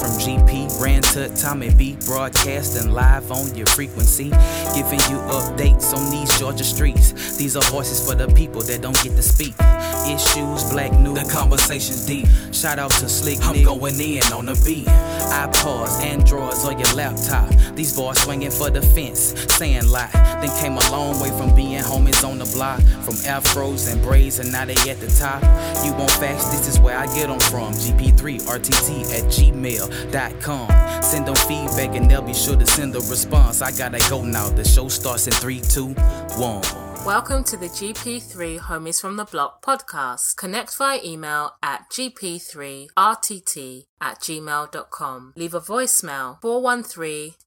from GP, Ran to Tommy B, broadcasting live on your frequency, giving you updates on these Georgia streets. These are voices for the people that don't get to speak. Issues, black news, the conversation's deep. Shout out to Slick Nick, I'm going in on the beat. iPods, Androids, or your laptop. These boys swinging for the fence, saying lie. Then came a long way from being homies on the block. From afros and braids, and now they at the top. You want facts? This is where I get them from. gp3rtt@gmail.com. Send them feedback and they'll be sure to send a response. I gotta go now. The show starts in 3, 2, 1. Welcome to the GP3 Homies from the Block podcast. Connect via email at gp3rtt@gmail.com. Leave a voicemail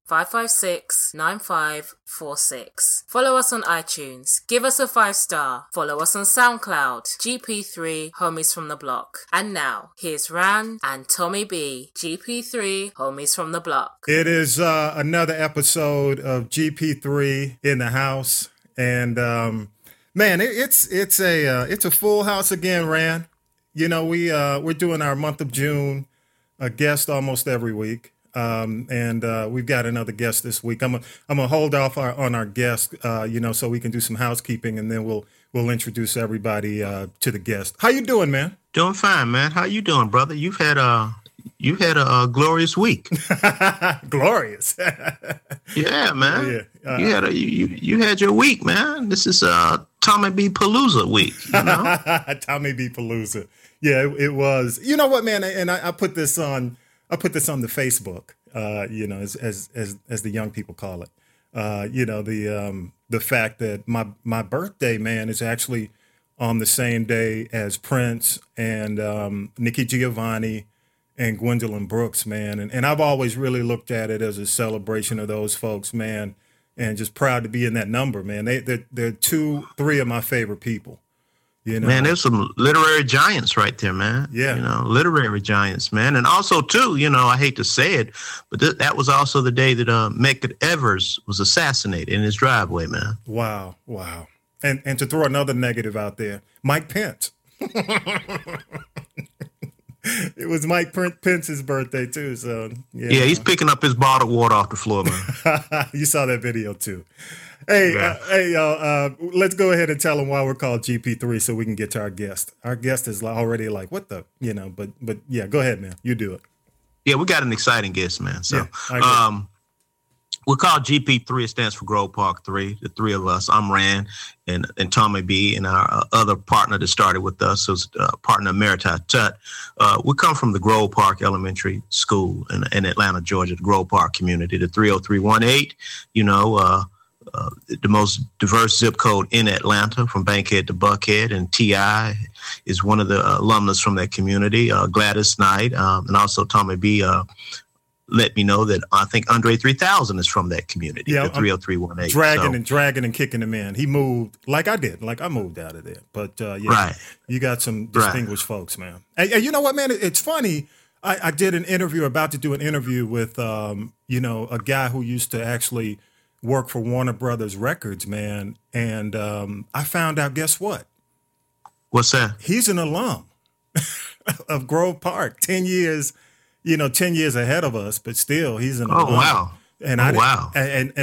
413-556-9546. Follow us on iTunes. Give us a 5-star. Follow us on SoundCloud. GP3 Homies from the Block. And now, here's Ran and Tommy B. GP3 Homies from the Block. It is another episode of GP3 in the house. And man, it's a full house again, Ran. You know, we're doing our month of June, a guest almost every week, and we've got another guest this week. I'm gonna hold off on our guest, so we can do some housekeeping, and then we'll introduce everybody to the guest. How you doing, man? Doing fine, man. How you doing, brother? You've had a glorious week. Glorious. Yeah, man. Yeah. You had your week, man. This is Tommy B. Palooza week. You know? Tommy B. Palooza. Yeah, it was. You know what, man? And I put this on the Facebook. As the young people call it. The fact that my birthday, man, is actually on the same day as Prince and Nikki Giovanni and Gwendolyn Brooks, man. And I've always really looked at it as a celebration of those folks, man, and just proud to be in that number, man. They're 2, 3 of my favorite people. You know? Man, there's some literary giants right there, man. Yeah. You know, literary giants, man. And also, too, you know, I hate to say it, but that was also the day that Medgar Evers was assassinated in his driveway, man. Wow. And to throw another negative out there, Mike Pence. It was Mike Pence's birthday, too. So yeah, he's picking up his bottled water off the floor, man. You saw that video, too. Hey, yeah. Hey, y'all, let's go ahead and tell them why we're called GP3 so we can get to our guest. Our guest is already like, what the, you know, but yeah, go ahead, man. You do it. Yeah, we got an exciting guest, man. So yeah, we're called GP3. It stands for Grove Park 3, the three of us. I'm Rand and Tommy B and our other partner that started with us, who's partner Maritai Tut. We come from the Grove Park Elementary School in Atlanta, Georgia, the Grove Park community, the 30318, the most diverse zip code in Atlanta, from Bankhead to Buckhead, and TI is one of the alumnus from that community, Gladys Knight, and also Tommy B. Let me know that I think Andre 3000 is from that community, the 30318. Dragging and kicking him in. He moved like I moved out of there. But right. You got some distinguished folks, man. And you know what, man? It's funny. I did an interview, with, a guy who used to actually work for Warner Brothers Records, man. And I found out, guess what? What's that? He's an alum of Grove Park, 10 years 10 years ahead of us, but still he's in. Oh, wow. And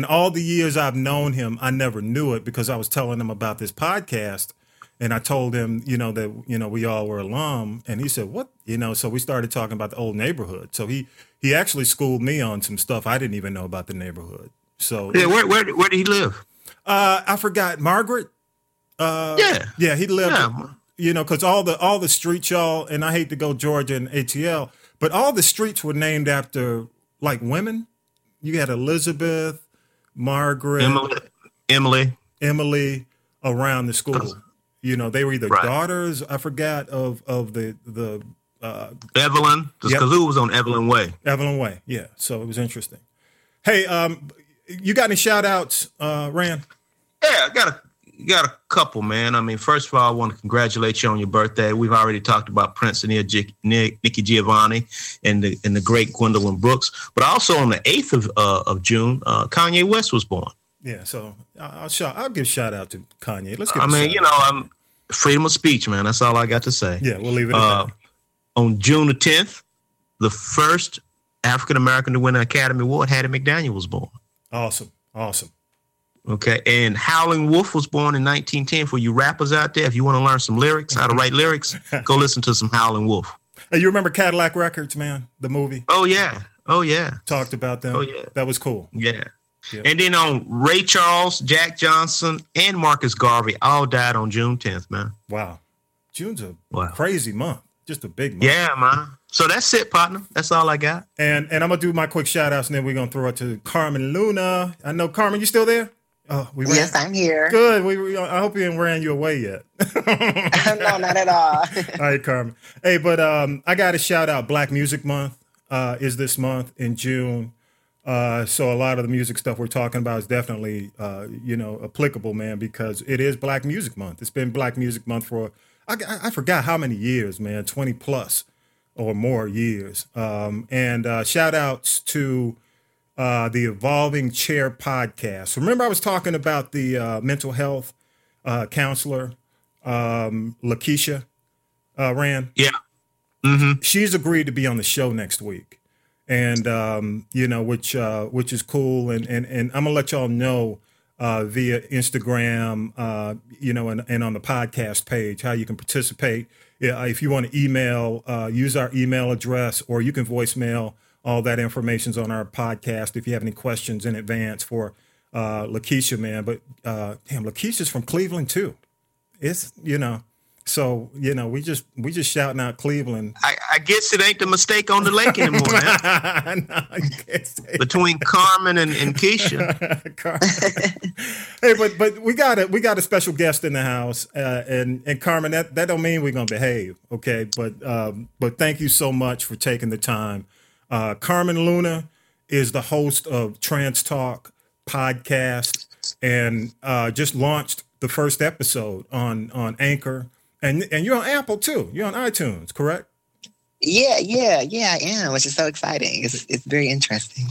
all the years I've known him, I never knew it because I was telling him about this podcast and I told him, that we all were alum, and he said, what? So we started talking about the old neighborhood. So he actually schooled me on some stuff I didn't even know about the neighborhood. So yeah, where did he live? I forgot. Margaret. Yeah, he lived, cause all the streets, y'all, and I hate to go Georgia and ATL, but all the streets were named after, like, women. You had Elizabeth, Margaret, Emily around the school. They were either daughters, I forgot, of the Evelyn. The Kazoo was on Evelyn Way. Evelyn Way, yeah. So it was interesting. Hey, you got any shout-outs, Rand? Yeah, I got a couple, man. I mean, first of all, I want to congratulate you on your birthday. We've already talked about Prince and Nikki Giovanni and the great Gwendolyn Brooks. But also on the 8th of June, Kanye West was born. Yeah, so I'll give a shout out to Kanye. Let's get. I mean, freedom of speech, man. That's all I got to say. Yeah, we'll leave it at that. On June the 10th, the first African-American to win an Academy Award, Hattie McDaniel was born. Awesome. Awesome. Okay. And Howlin' Wolf was born in 1910. For you rappers out there, if you want to learn some lyrics, how to write lyrics, go listen to some Howlin' Wolf. You remember Cadillac Records, man, the movie? Oh, yeah. Oh, yeah. Talked about them. Oh, yeah. That was cool. Yeah. Yep. And then on Ray Charles, Jack Johnson, and Marcus Garvey all died on June 10th, man. Wow. June's a crazy month. Just a big month. Yeah, man. So that's it, partner. That's all I got. And I'm going to do my quick shout-outs, and then we're going to throw it to Carmen Luna. I know, Carmen, you still there? Yes, I'm here. Good. I hope you didn't ran you away yet. No, not at all. All right, Carmen. Hey, but I got to shout out Black Music Month is this month in June. So a lot of the music stuff we're talking about is definitely, applicable, man, because it is Black Music Month. It's been Black Music Month for, I forgot how many years, man, 20 plus or more years. And shout outs to the Evolving Chair podcast. Remember, I was talking about the mental health counselor, LaKeisha Rand? Yeah. Mm-hmm. She's agreed to be on the show next week. And, which is cool. And I'm going to let y'all know via Instagram, and on the podcast page how you can participate. Yeah, if you want to email, use our email address, or you can voicemail. All that information's on our podcast. If you have any questions in advance for LaKeisha, man, but LaKeisha's from Cleveland too. It's we just shouting out Cleveland. I guess it ain't the mistake on the lake anymore, man. No, between Carmen and Keisha. Carmen. Hey, but we got a special guest in the house, and Carmen, that don't mean we're gonna behave, okay? But thank you so much for taking the time. Carmen Luna is the host of Trans Talk podcast and just launched the first episode on Anchor. And you're on Apple, too. You're on iTunes, correct? Yeah, I am, which is so exciting. It's very interesting.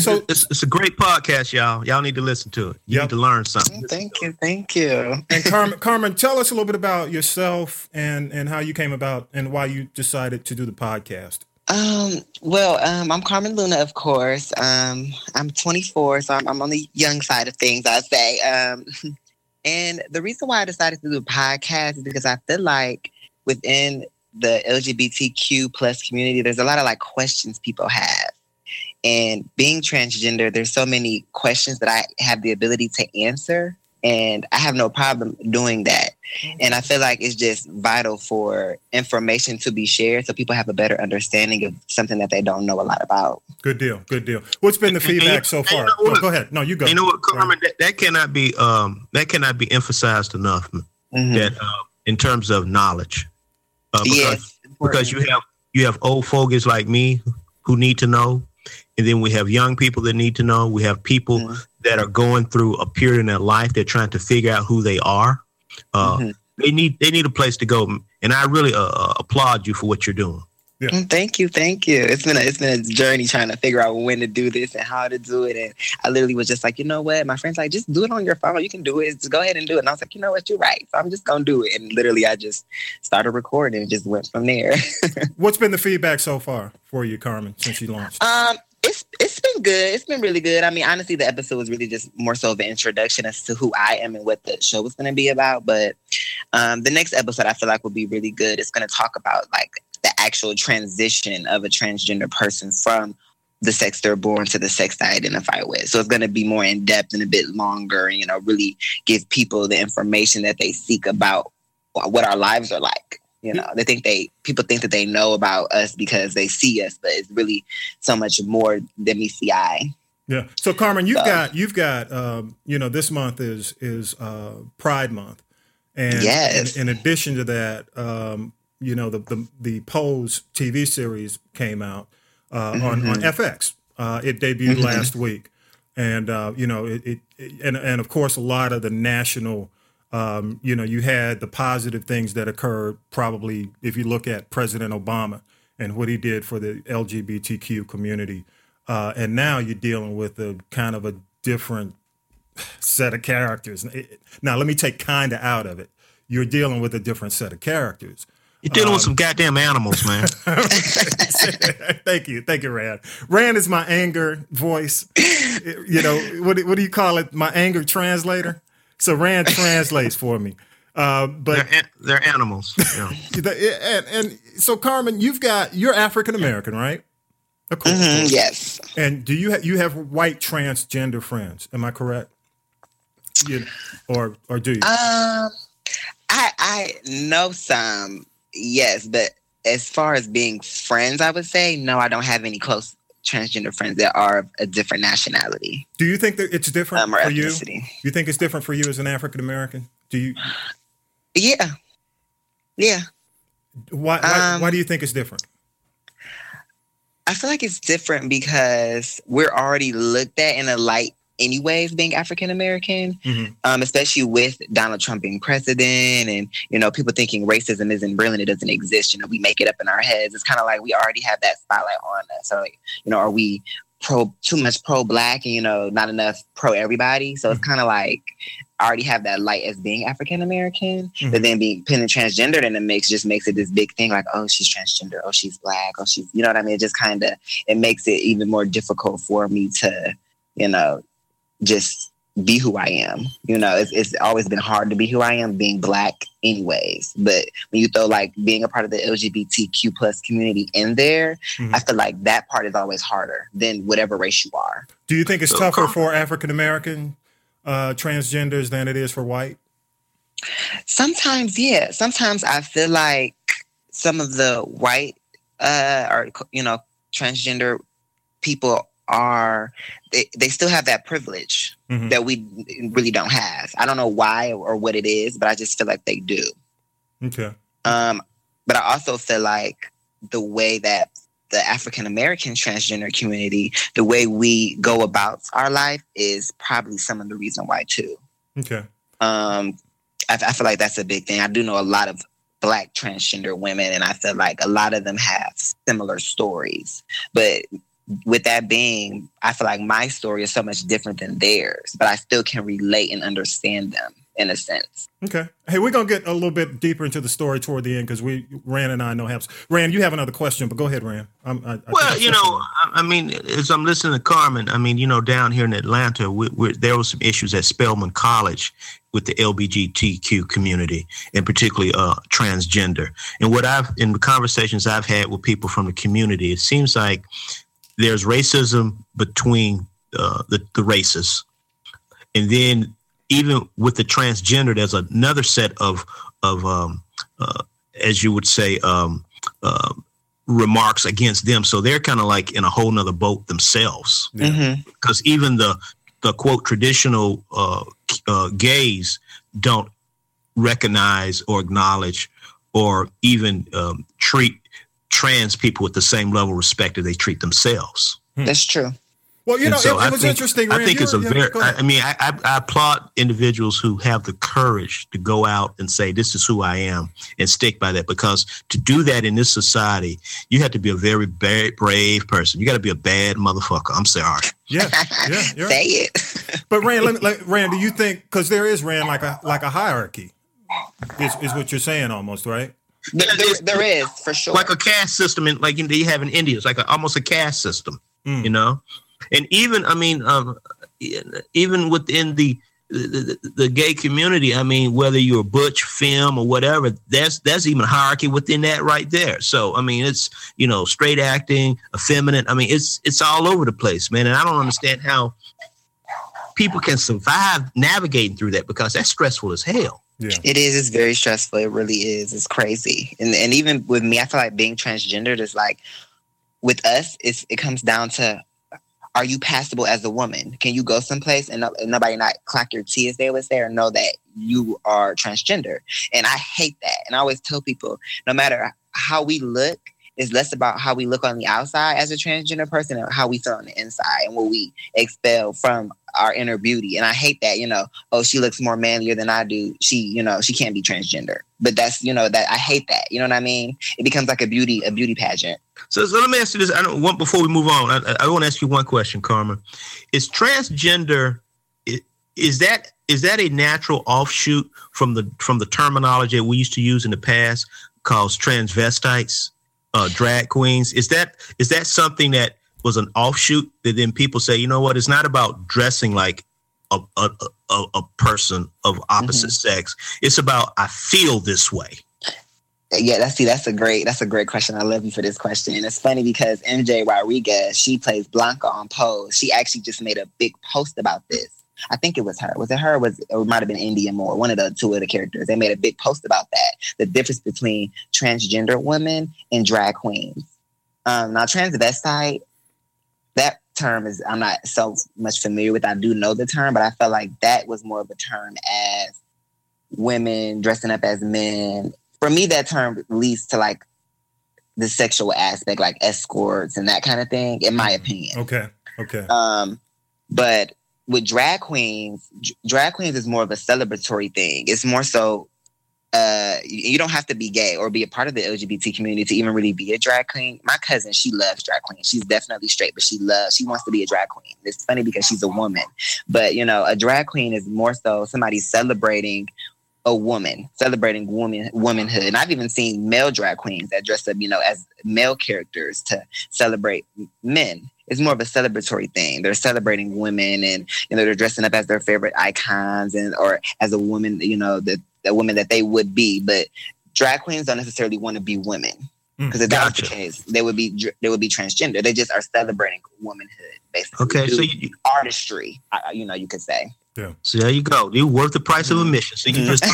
So it's a great podcast, y'all. Y'all need to listen to it. You need to learn something. Thank you. And Carmen, tell us a little bit about yourself and how you came about and why you decided to do the podcast. I'm Carmen Luna, of course. I'm 24, so I'm on the young side of things, I'd say. And the reason why I decided to do a podcast is because I feel like within the LGBTQ plus community, there's a lot of like questions people have. And being transgender, there's so many questions that I have the ability to answer. And I have no problem doing that. And I feel like it's just vital for information to be shared so people have a better understanding of something that they don't know a lot about. Good deal. What's been the feedback so far? Go ahead. No, you go. You know what, Carmen, that cannot be emphasized enough, mm-hmm. that in terms of knowledge. Because you have old fogies like me who need to know. And then we have young people that need to know. We have people mm-hmm. that are going through a period in their life. They're trying to figure out who they are. Mm-hmm. They need a place to go. And I really applaud you for what you're doing. Yeah. Thank you. It's been a journey trying to figure out when to do this and how to do it. And I literally was just like, you know what? My friend's like, just do it on your phone. You can do it. Just go ahead and do it. And I was like, you know what? You're right. So I'm just going to do it. And literally, I just started recording and just went from there. What's been the feedback so far for you, Carmen, since you launched? It's been good. It's been really good. I mean, honestly, the episode was really just more so of an introduction as to who I am and what the show was going to be about. But the next episode, I feel like, will be really good. It's going to talk about, like, the actual transition of a transgender person from the sex they're born to the sex they identify with. So it's going to be more in depth and a bit longer, and, really give people the information that they seek about what our lives are like. They think people think that they know about us because they see us, but it's really so much more than we see eye. Yeah. So Carmen, you've got this month is Pride Month. And yes. In addition to that, the Pose TV series came out mm-hmm. on FX. It debuted mm-hmm. last week. And, it, and of course, a lot of the national you had the positive things that occurred probably if you look at President Obama and what he did for the LGBTQ community. And now you're dealing with a kind of a different set of characters. Now, let me take kind of out of it. You're dealing with a different set of characters. You're dealing with some goddamn animals, man. Thank you, Rand. Rand is my anger voice. You know, what do you call it? My anger translator. So Rand translates for me. But they're animals. Yeah. and so, Carmen, you're African American, right? Of course. Mm-hmm, yes. And do you have white transgender friends? Am I correct? You know, or do you? I know some. Yes, but as far as being friends, I would say, no, I don't have any close transgender friends that are of a different nationality. Do you think that it's different for ethnicity. You? You think it's different for you as an African-American? Do you? Yeah. Yeah. Why do you think it's different? I feel like it's different because we're already looked at in a light anyways, being African-American, mm-hmm. Especially with Donald Trump being president and, you know, people thinking racism isn't real and it doesn't exist. You know, we make it up in our heads. It's kind of like we already have that spotlight on us. So, like, you know, are we too much pro-black and, you know, not enough pro-everybody? So mm-hmm. It's kind of like I already have that light as being African-American, mm-hmm. but then being transgendered in the mix just makes it this big thing like, oh, she's transgender. Oh, she's black. Oh, she's, you know what I mean? It just kind of, it makes it even more difficult for me to, you know, just be who I am. You know, it's always been hard to be who I am being black anyways. But when you throw like being a part of the LGBTQ plus community in there, mm-hmm. I feel like that part is always harder than whatever race you are. Do you think it's tougher for African-American transgenders than it is for white? Sometimes, yeah. Sometimes I feel like some of the white or, you know, transgender people are they still have that privilege mm-hmm. that we really don't have. I don't know why or what it is, but I just feel like they do. Okay. But I also feel like the way that the African American transgender community, the way we go about our life is probably some of the reason why too. Okay. I feel like that's a big thing. I do know a lot of Black transgender women, and I feel like a lot of them have similar stories, but with that being, I feel like my story is so much different than theirs, but I still can relate and understand them in a sense. Okay. Hey, we're going to get a little bit deeper into the story toward the end because Rand and I know helps. Rand, you have another question, but go ahead, Rand. As I'm listening to Carmen, I mean, you know, down here in Atlanta, there were some issues at Spelman College with the LGBTQ community and particularly transgender. And in the conversations I've had with people from the community, it seems like there's racism between the races. And then even with the transgender, there's another set of as you would say, remarks against them. So they're kind of like in a whole nother boat themselves. Mm-hmm. Because even the quote, traditional gays don't recognize or acknowledge or even treat trans people with the same level of respect that they treat themselves. That's true. Well, you know, so it was interesting. Rand, I think it's a very. I mean, I applaud individuals who have the courage to go out and say, "This is who I am," and stick by that. Because to do that in this society, you have to be a very brave person. You got to be a bad motherfucker. I'm sorry. Yeah. Say it. But Rand, Rand, do you think? Because there is Rand like a hierarchy. Is what you're saying almost right? There is for sure, like a caste system, and like you have in India, it's like almost a caste system, you know. And even even within the gay community, I mean, whether you're butch, femme, or whatever, that's even hierarchy within that right there. So I mean, it's straight acting, effeminate. I mean, it's all over the place, man. And I don't understand how people can survive navigating through that because that's stressful as hell. Yeah. It is. It's very stressful. It really is. It's crazy. And even with me, I feel like being transgendered is like with us, it comes down to, are you passable as a woman? Can you go someplace and nobody not clock your T as they would say or know that you are transgender? And I hate that. And I always tell people, no matter how we look, it's less about how we look on the outside as a transgender person and how we feel on the inside and what we expel from our inner beauty. And I hate that, oh, she looks more manlier than I do. She, she can't be transgender. But that's, that I hate that. You know what I mean? It becomes like a beauty pageant. So let me ask you this. Before we move on, I want to ask you one question, Carmen. Is transgender, is that a natural offshoot from the terminology we used to use in the past, calls transvestites, drag queens. Is that something that was an offshoot that then people say, you know what, it's not about dressing like a person of opposite mm-hmm. sex. It's about, I feel this way. Yeah, that's a great question. I love you for this question. And it's funny because MJ Rodriguez, she plays Blanca on Pose. She actually just made a big post about this. I think it was her. Was it her? Or it might have been India Moore, one of the two of the characters. They made a big post about that. The difference between transgender women and drag queens. Now, transvestite, that term is, I'm not so much familiar with. I do know the term, but I felt like that was more of a term as women dressing up as men. For me, that term leads to like the sexual aspect, like escorts and that kind of thing, in my opinion. Okay. But with drag queens is more of a celebratory thing. It's more so you don't have to be gay or be a part of the LGBT community to even really be a drag queen. My cousin, she loves drag queens. She's definitely straight, but she wants to be a drag queen. It's funny because she's a woman. But, you know, a drag queen is more so somebody celebrating a woman, celebrating womanhood. And I've even seen male drag queens that dress up, you know, as male characters to celebrate men. It's more of a celebratory thing. They're celebrating women, and you know, they're dressing up as their favorite icons and or as a woman, you know, the woman that they would be. But drag queens don't necessarily want to be women, because if that was the case, they would be transgender. They just are celebrating womanhood, basically. Okay, so artistry, you know, you could say. Yeah. So there you go. You worth the price of admission. So you just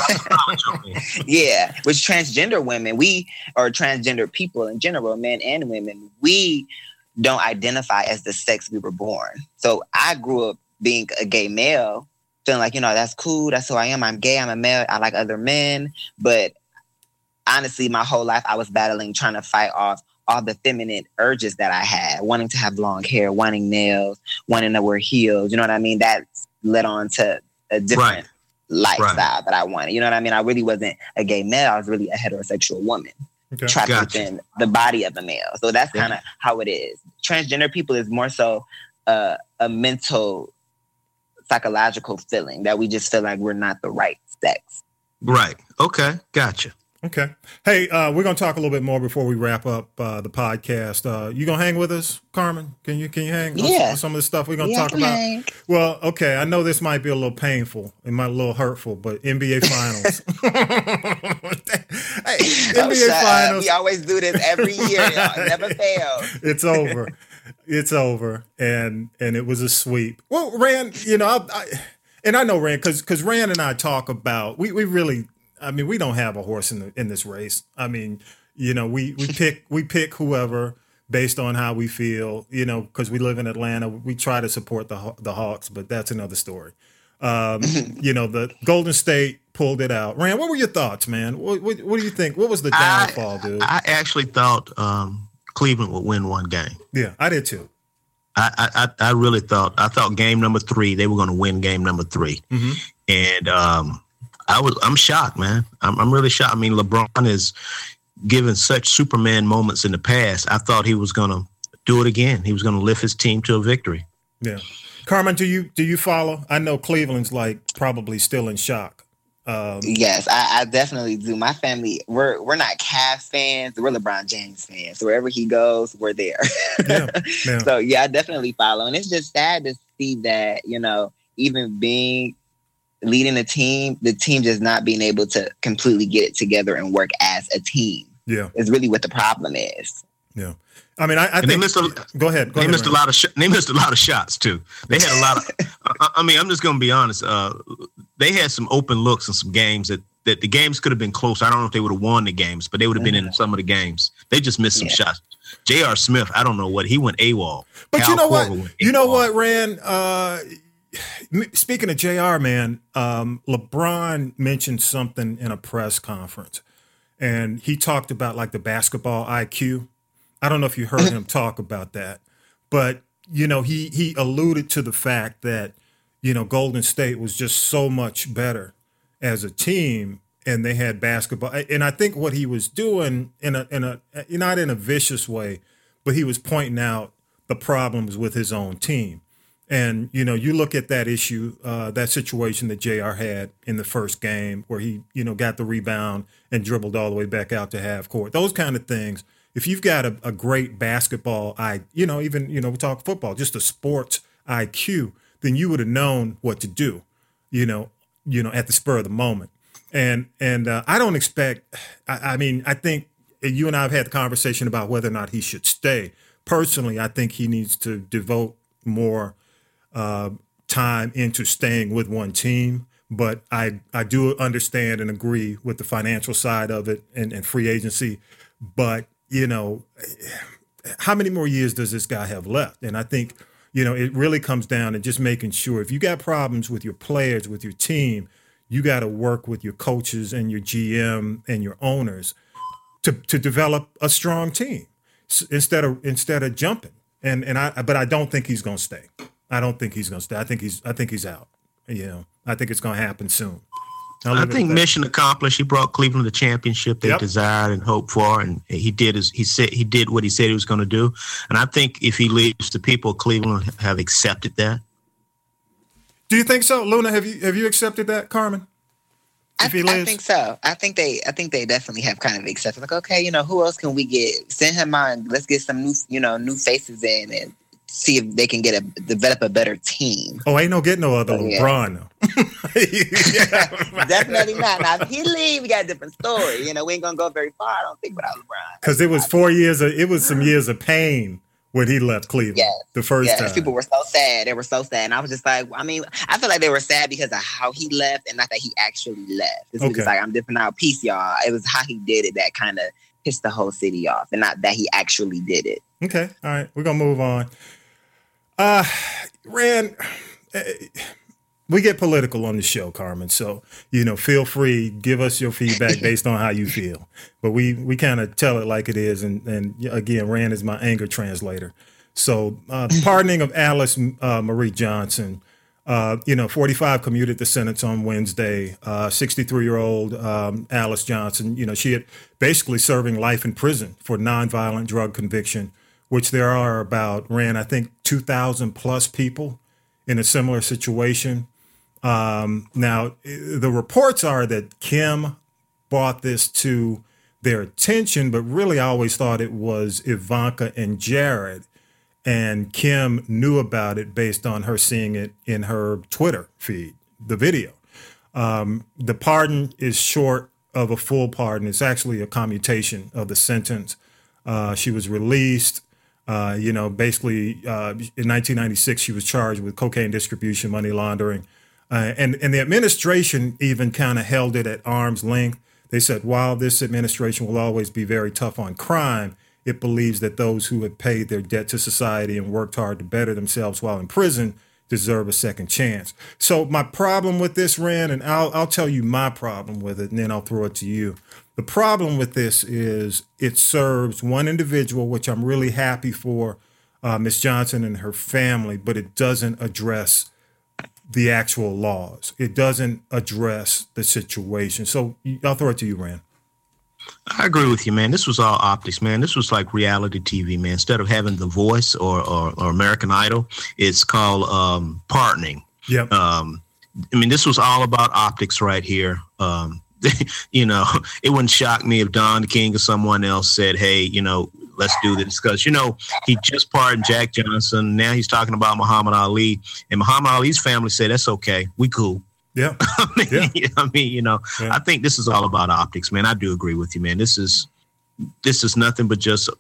yeah. With transgender women, we or transgender people in general, men and women, we don't identify as the sex we were born. So I grew up being a gay male, feeling like, you know, that's cool. That's who I am. I'm gay. I'm a male. I like other men. But honestly, my whole life I was battling, trying to fight off all the feminine urges that I had, wanting to have long hair, wanting nails, wanting to wear heels. You know what I mean? That led on to a different lifestyle that I wanted. You know what I mean? I really wasn't a gay male. I was really a heterosexual woman. Okay. Trapped within the body of a male. So that's kind of how it is. Transgender people is more so a mental, psychological feeling that we just feel like we're not the right sex. Right. Okay. Gotcha. Okay. Hey, we're going to talk a little bit more before we wrap up the podcast. You going to hang with us, Carmen? Can you hang on some of the stuff we're going to talk about? Hang. Well, okay. I know this might be a little painful. It might be a little hurtful, but NBA Finals. Hey, NBA Finals. We always do this every year. Y'all. It never fails. It's over. It's over. And it was a sweep. Well, Rand, you know, I know Rand because Rand and I talk about, we really, I mean, we don't have a horse in this race. I mean, you know, we pick whoever based on how we feel, you know, because we live in Atlanta. We try to support the Hawks, but that's another story. You know, the Golden State pulled it out. Rand, what were your thoughts, man? What do you think? What was the downfall, dude? I actually thought Cleveland would win one game. Yeah, I did too. I really thought. I thought game number 3, they were going to win game number 3, mm-hmm. and I'm shocked, man. I'm really shocked. I mean, LeBron has given such Superman moments in the past. I thought he was going to do it again. He was going to lift his team to a victory. Yeah, Carmen, do you follow? I know Cleveland's like probably still in shock. Yes, I definitely do. My family, we're not Cavs fans. We're LeBron James fans. Wherever he goes, we're there. Yeah. So yeah, I definitely follow, and it's just sad to see that, you know, even being leading the team just not being able to completely get it together and work as a team. Yeah, is really what the problem is. Yeah, I mean, I think they missed Go ahead. They missed a lot of shots too. They had a lot of. I mean, I'm just going to be honest. They had some open looks and some games that the games could have been close. I don't know if they would have won the games, but they would have been in some of the games. They just missed some shots. J.R. Smith, I don't know what he went AWOL. But Al, you know Corver, what? You know what, Rand. Speaking of JR, man, LeBron mentioned something in a press conference, and he talked about like the basketball IQ. I don't know if you heard him talk about that, but you know, he alluded to the fact that, you know, Golden State was just so much better as a team, and they had basketball. And I think what he was doing in a not in a vicious way, but he was pointing out the problems with his own team. And, you know, you look at that issue, that situation that J.R. had in the first game where he, you know, got the rebound and dribbled all the way back out to half court. Those kind of things. If you've got a great basketball, we talk football, just a sports IQ, then you would have known what to do, you know, at the spur of the moment. And I don't expect, I think you and I have had the conversation about whether or not he should stay. Personally, I think he needs to devote more time into staying with one team. But I do understand and agree with the financial side of it and free agency. But, you know, how many more years does this guy have left? And I think, you know, it really comes down to just making sure if you got problems with your players, with your team, you got to work with your coaches and your GM and your owners to develop a strong team instead of jumping. But I don't think he's going to stay. I think he's out. You know, I think it's going to happen soon. I think mission accomplished. He brought Cleveland the championship they desired and hoped for, and he did what he said he was going to do. And I think if he leaves, the people of Cleveland have accepted that. Do you think so, Luna? Have you accepted that, Carmen? I think so. I think they definitely have kind of accepted. Like, okay, you know, who else can we get? Send him on. Let's get some new faces in and see if they can develop a better team. Oh, ain't no getting no other LeBron. Yeah. Definitely not. Now, if he leave, we got a different story. You know, we ain't gonna go very far, I don't think, without LeBron. Because it was some years of pain when he left Cleveland the first time. People were so sad. They were so sad. And I was just like, I feel like they were sad because of how he left and not that he actually left. This was just like, I'm dipping out. Peace, y'all. It was how he did it that kind of pissed the whole city off and not that he actually did it. Okay. All right. We're going to move on. Rand, we get political on the show, Carmen. So, you know, feel free. Give us your feedback based on how you feel. But we kind of tell it like it is. And again, Rand is my anger translator. So pardoning of Alice Marie Johnson, 45 commuted the sentence on Wednesday. 63-year-old Alice Johnson, you know, she had basically serving life in prison for nonviolent drug conviction, which there are about, Rand, I think 2,000 plus people in a similar situation. Now, the reports are that Kim brought this to their attention, but really I always thought it was Ivanka and Jared. And Kim knew about it based on her seeing it in her Twitter feed, the video. The pardon is short of a full pardon. It's actually a commutation of the sentence. She was released. In 1996, she was charged with cocaine distribution, money laundering. And the administration even kind of held it at arm's length. They said, while this administration will always be very tough on crime, it believes that those who have paid their debt to society and worked hard to better themselves while in prison deserve a second chance. So my problem with this, Rand, and I'll tell you my problem with it, and then I'll throw it to you. The problem with this is it serves one individual, which I'm really happy for, Ms. Johnson and her family, but it doesn't address the actual laws. It doesn't address the situation. So I'll throw it to you, Rand. I agree with you, man. This was all optics, man. This was like reality TV, man. Instead of having The Voice or American Idol, it's called pardoning. Yep. This was all about optics right here. You know, it wouldn't shock me if Don King or someone else said, hey, you know, let's do this because, you know, he just pardoned Jack Johnson. Now he's talking about Muhammad Ali. And Muhammad Ali's family said, that's okay. We cool. Yeah. I think this is all about optics, man. I do agree with you, man. This is nothing but just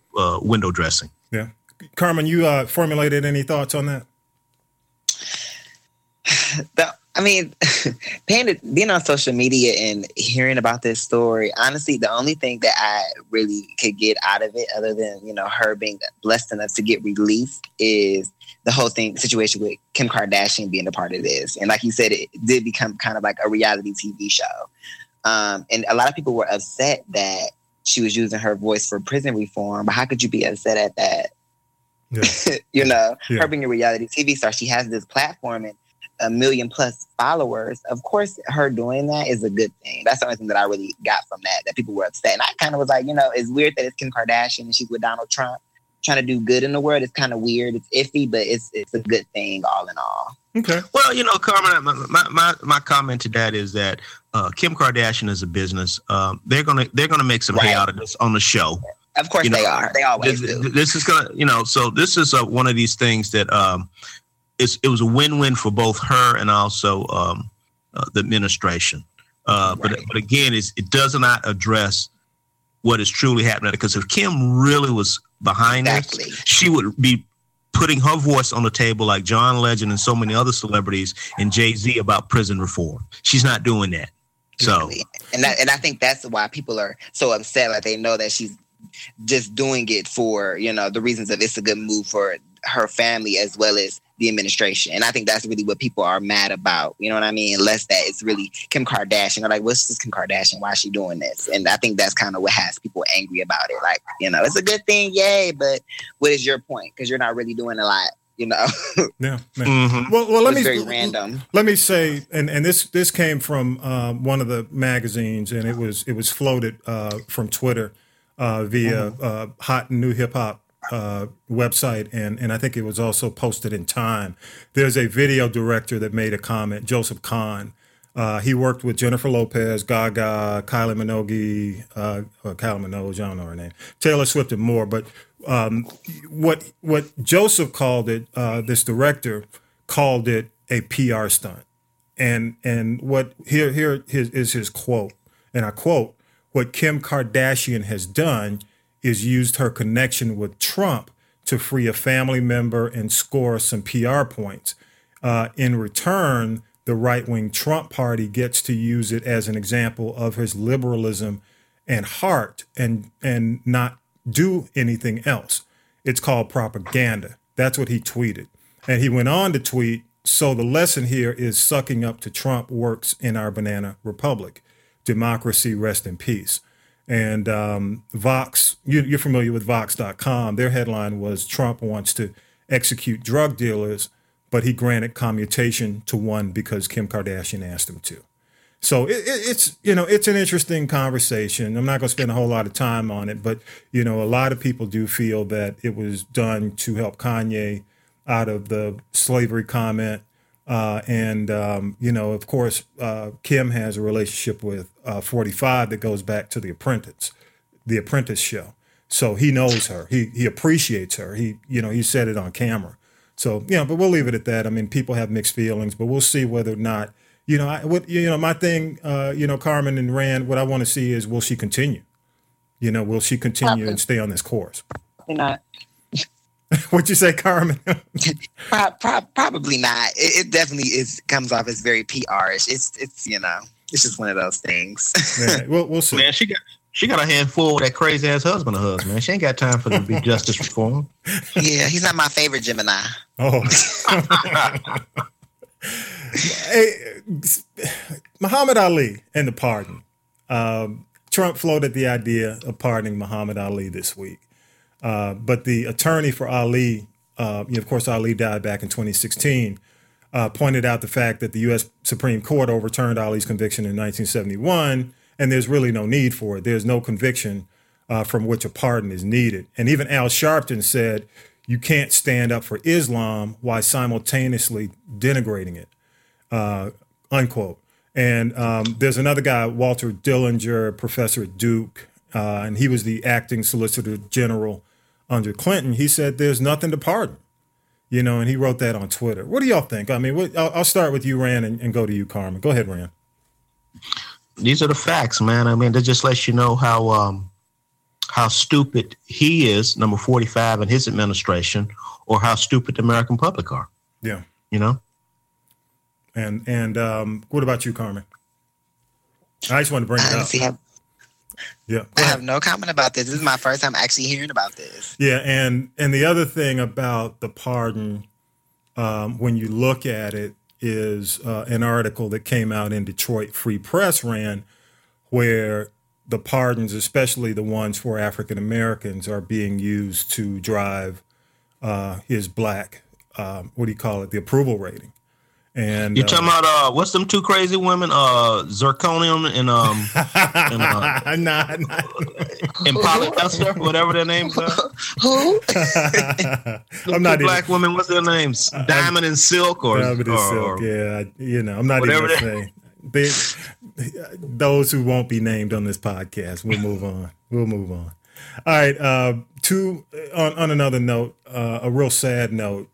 window dressing. Yeah. Carmen, you formulated any thoughts on that? Being on social media and hearing about this story, honestly, the only thing that I really could get out of it, other than, you know, her being blessed enough to get released, is the whole situation with Kim Kardashian being a part of this. And like you said, it did become kind of like a reality TV show. And a lot of people were upset that she was using her voice for prison reform. But how could you be upset at that? Yeah. Her being a reality TV star, she has this platform and 1 million plus followers. Of course, her doing that is a good thing. That's the only thing that I really got from that people were upset. And I kind of was like, you know, it's weird that it's Kim Kardashian and she's with Donald Trump. trying to do good in the world is kind of weird. It's iffy, but it's a good thing all in all. Okay. Well, you know, Carmen, my comment to that is that Kim Kardashian is a business. They're gonna make some pay out of this on the show. Of course they are. They always do. This is gonna, you know. So this is one of these things that it was a win-win for both her and also the administration. But again, it does not address what is truly happening, because if Kim really was behind this, she would be putting her voice on the table like John Legend and so many other celebrities and Jay-Z about prison reform. She's not doing that. Exactly. So, and I think that's why people are so upset. Like they know that she's just doing it for, you know, the reasons that it's a good move for her family as well as the administration. And I think that's really what people are mad about. You know what I mean? Unless that it's really Kim Kardashian. They're like, what's this Kim Kardashian? Why is she doing this? And I think that's kind of what has people angry about it. Like, you know, it's a good thing, yay, but what is your point? Because you're not really doing a lot, you know? Yeah. Mm-hmm. Well, let me very random. Let me say, and this came from one of the magazines, and it was floated from Twitter via Hot New Hip Hop website, and I think it was also posted in Time. There's a video director that made a comment, Joseph Kahn. He worked with Jennifer Lopez, Gaga, Kylie Minogue, I don't know her name, Taylor Swift, and more. But what Joseph called it, this director called it a PR stunt. And what here is his quote, and I quote: "What Kim Kardashian has done is used her connection with Trump to free a family member and score some PR points. In return, the right-wing Trump party gets to use it as an example of his liberalism and heart and not do anything else. It's called propaganda." That's what he tweeted. And he went on to tweet, "So the lesson here is sucking up to Trump works in our banana republic. Democracy, rest in peace." And Vox, you're familiar with Vox.com. Their headline was, "Trump wants to execute drug dealers, but he granted commutation to one because Kim Kardashian asked him to." So it's, you know, it's an interesting conversation. I'm not going to spend a whole lot of time on it, but, you know, a lot of people do feel that it was done to help Kanye out of the slavery comment. You know, of course, Kim has a relationship with 45 that goes back to The Apprentice show. So he knows her. He appreciates her. He said it on camera. So, yeah, but we'll leave it at that. I mean, people have mixed feelings, but we'll see whether or not, you know, my thing, Carmen and Rand, what I want to see is, will she continue? You know, will she continue and stay on this course? Probably not. What'd you say, Carmen? Probably not. It definitely comes off as very PR-ish. It's you know, it's just one of those things. Yeah, we'll see. Man, she got a handful of that crazy ass husband of hers, man. She ain't got time for the big justice reform. Yeah, he's not my favorite Gemini. Oh. Hey, Muhammad Ali and the pardon. Trump floated the idea of pardoning Muhammad Ali this week. But the attorney for Ali, of course, Ali died back in 2016, pointed out the fact that the U.S. Supreme Court overturned Ali's conviction in 1971, and there's really no need for it. There's no conviction from which a pardon is needed. And even Al Sharpton said, you can't stand up for Islam while simultaneously denigrating it, unquote. And there's another guy, Walter Dillinger, professor at Duke, and he was the acting solicitor general under Clinton. He said, there's nothing to pardon, you know, and he wrote that on Twitter. What do y'all think? I mean, I'll start with you, Rand, and go to you, Carmen. Go ahead, Rand. These are the facts, man. I mean, that just lets you know how stupid he is, number 45 in his administration, or how stupid the American public are. Yeah. You know? And what about you, Carmen? I just want to bring it up. Yeah, I have no comment about this. This is my first time actually hearing about this. Yeah, and the other thing about the pardon, when you look at it, is an article that came out in Detroit Free Press, ran, where the pardons, especially the ones for African Americans, are being used to drive his black, the approval rating. And you're talking about what's them two crazy women? Zirconium and and polyester, whatever their names are. Who? I'm not two black women. What's their names? Diamond and Silk, or Diamond and Silk. Yeah, you know, I'm not even saying. Those who won't be named on this podcast. We'll move on. We'll move on. All right. On another note, a real sad note,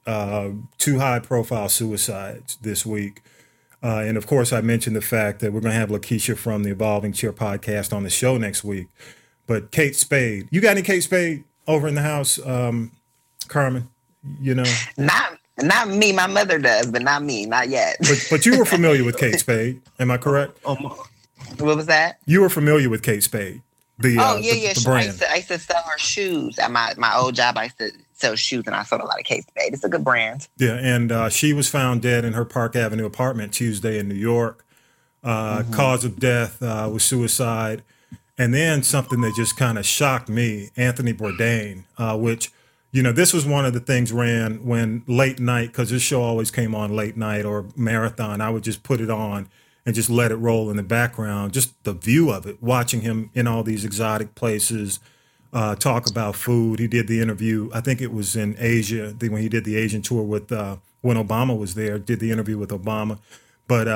two high-profile suicides this week. And, of course, I mentioned the fact that we're going to have LaKeisha from the Evolving Chair podcast on the show next week. But Kate Spade. You got any Kate Spade over in the house, Carmen? You know? Not me. My mother does, but not me. Not yet. But you were familiar with Kate Spade. Am I correct? What was that? You were familiar with Kate Spade. The brand. I used to sell her shoes at my old job. I used to sell shoes, and I sold a lot of Kate Spade. It's a good brand. Yeah, and she was found dead in her Park Avenue apartment Tuesday in New York. Cause of death was suicide. And then something that just kind of shocked me, Anthony Bourdain, which, you know, this was one of the things ran when late night, because this show always came on late night or marathon. I would just put it on and just let it roll in the background, just the view of it, watching him in all these exotic places, talk about food. He did the interview, I think it was in Asia, when he did the Asian tour with when Obama was there, did the interview with Obama. But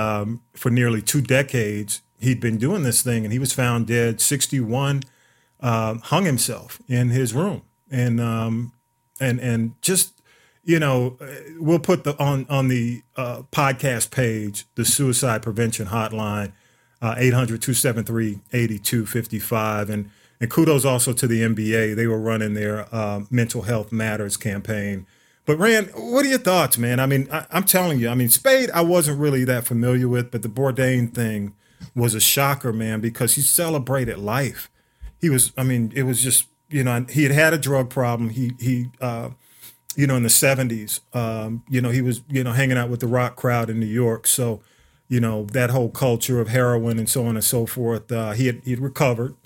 for nearly 2 decades, he'd been doing this thing, and he was found dead, 61, hung himself in his room. And just... You know, we'll put on the podcast page, the suicide prevention hotline, 800-273-8255. And kudos also to the NBA. They were running their Mental Health Matters campaign. But, Rand, what are your thoughts, man? I mean, I'm telling you, I mean, Spade, I wasn't really that familiar with, but the Bourdain thing was a shocker, man, because he celebrated life. He was, I mean, it was just, you know, he had had a drug problem. He you know, in the 70s, you know, he was, you know, hanging out with the rock crowd in New York. So, you know, that whole culture of heroin and so on and so forth, he'd recovered.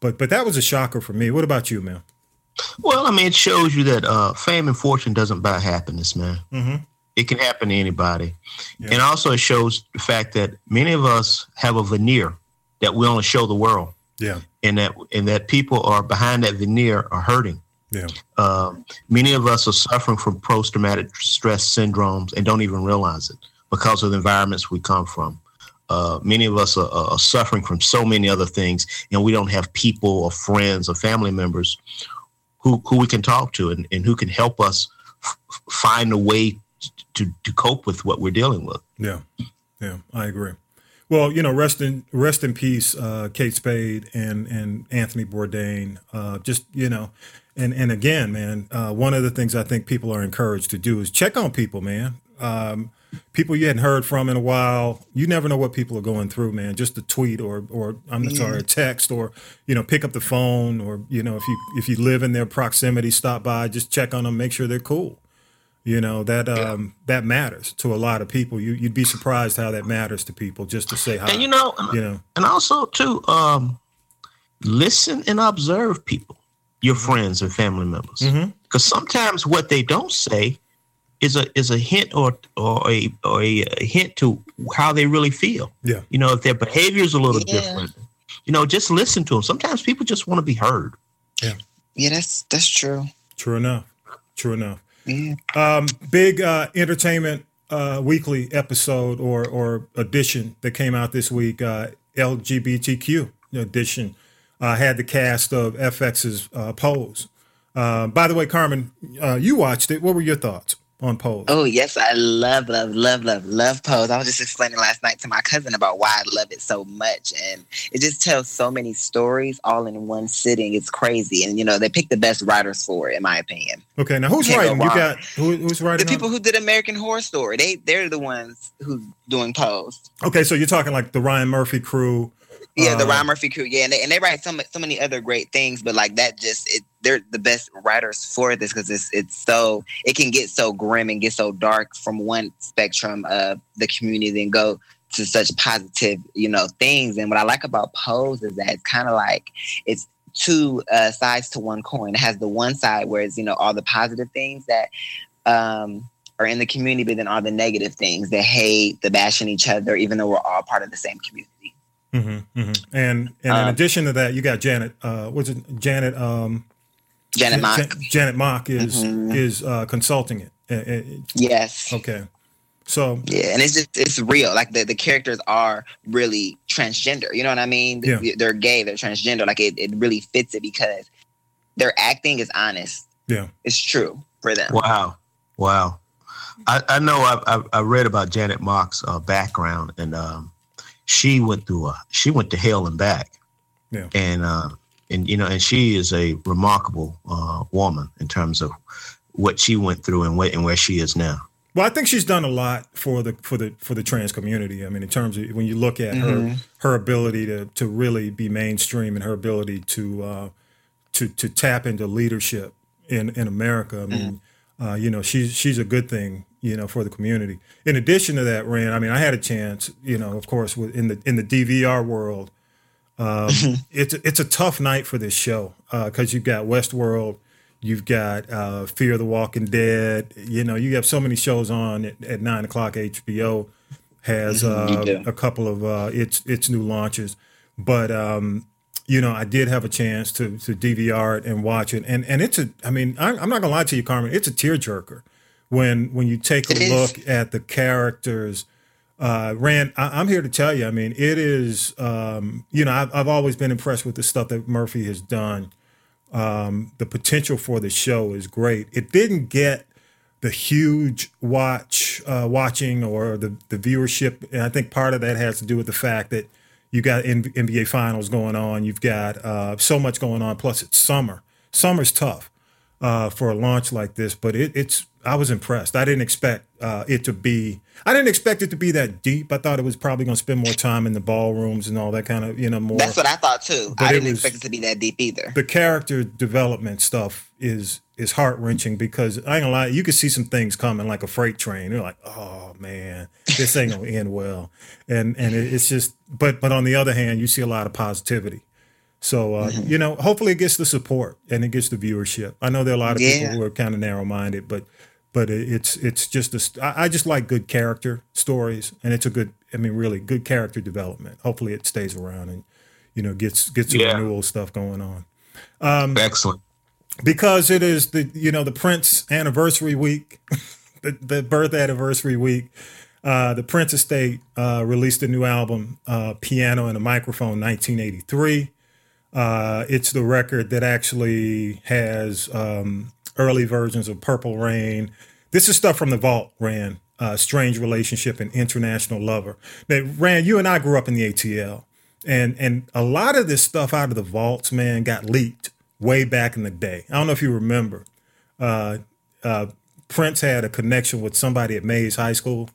But that was a shocker for me. What about you, man? Well, I mean, it shows you that fame and fortune doesn't buy happiness, man. Mm-hmm. It can happen to anybody. Yeah. And also it shows the fact that many of us have a veneer that we only show the world. Yeah. And that people are behind that veneer are hurting. Yeah. Many of us are suffering from post-traumatic stress syndromes and don't even realize it because of the environments we come from. Many of us are suffering from so many other things, and we don't have people or friends or family members who we can talk to and who can help us find a way to cope with what we're dealing with. Yeah. Yeah, I agree. Well, you know, rest in peace, Kate Spade and Anthony Bourdain. Just, you know, and again, man, one of the things I think people are encouraged to do is check on people, man. People you hadn't heard from in a while. You never know what people are going through, man. Just a tweet or a text, or, you know, pick up the phone, or, you know, if you live in their proximity, stop by, just check on them, make sure they're cool. You know, that matters to a lot of people. You'd be surprised how that matters to people, just to say hi. And, you know, and also too, listen and observe people, your friends and family members, because sometimes what they don't say is a hint or a hint to how they really feel. Yeah, you know, if their behavior is a little different, you know, just listen to them. Sometimes people just want to be heard. Yeah, that's true. True enough. Yeah. Big Entertainment Weekly episode or edition that came out this week, LGBTQ edition, had the cast of FX's Pose. By the way, Carmen, you watched it. What were your thoughts on Pose? Oh, yes. I love Pose. I was just explaining last night to my cousin about why I love it so much. And it just tells so many stories all in one sitting. It's crazy. And, you know, they picked the best writers for it, in my opinion. Okay. Now, who's writing? You got who's writing? The people who did American Horror Story. They're the ones who's doing Pose. Okay. So you're talking like the Ryan Murphy crew. Yeah, the Ryan Murphy crew. Yeah, and they write so many other great things, but like that, they're the best writers for this because it can get so grim and get so dark from one spectrum of the community and go to such positive, you know, things. And what I like about Pose is that it's kind of like it's two sides to one coin. It has the one side where it's, you know, all the positive things that or in the community, but then all the negative things, the hate, the bashing each other, even though we're all part of the same community. Mm-hmm, mm-hmm. And in addition to that, you got Janet. What's it? Janet. Janet Mock. Janet Mock is consulting it. Yes. Okay. So yeah, and it's just, it's real. Like the characters are really transgender. You know what I mean? Yeah. They're gay. They're transgender. Like it really fits it because their acting is honest. Yeah, it's true for them. Wow. I know I read about Janet Mock's background, and she went to hell and back. Yeah, and you know, and she is a remarkable woman in terms of what she went through and where she is now. Well, I think she's done a lot for the trans community. I mean, in terms of when you look at her ability to really be mainstream and her ability to tap into leadership in America. I mean, you know, she's a good thing, you know, for the community. In addition to that, Rand, I mean, I had a chance, you know, of course, in the DVR world, it's a tough night for this show because you've got Westworld. You've got Fear the Walking Dead. You know, you have so many shows on at 9:00. HBO has a couple of its new launches. But, you know, I did have a chance to DVR it and watch it. And it's a, I mean, I'm not going to lie to you, Carmen, it's a tearjerker when you take a look at the characters. Rand, I'm here to tell you, I mean, it is, you know, I've always been impressed with the stuff that Murphy has done. The potential for the show is great. It didn't get the huge watching or the viewership. And I think part of that has to do with the fact that you got NBA finals going on. You've got so much going on. Plus it's summer. Summer's tough for a launch like this, but I was impressed. I didn't expect it to be that deep. I thought it was probably going to spend more time in the ballrooms and all that kind of, you know, more. That's what I thought too. But I didn't expect it to be that deep either. The character development stuff is heart-wrenching because I ain't gonna lie, you can see some things coming like a freight train. You're like, oh man, this ain't gonna end well. And it's just, but on the other hand, you see a lot of positivity. So, you know, hopefully it gets the support and it gets the viewership. I know there are a lot of people who are kind of narrow-minded, but it's just I just like good character stories, and it's a good, I mean, really good character development. Hopefully it stays around and, you know, gets the renewal stuff going on. Excellent. Because it is the, you know, the Prince anniversary week, the birth anniversary week. The Prince Estate released a new album, Piano and a Microphone, 1983. It's the record that actually has early versions of Purple Rain. This is stuff from the vault, Rand, Strange Relationship and International Lover. Now, Rand, you and I grew up in the ATL, and a lot of this stuff out of the vaults, man, got leaked way back in the day. I don't know if you remember. Prince had a connection with somebody at Mays High School.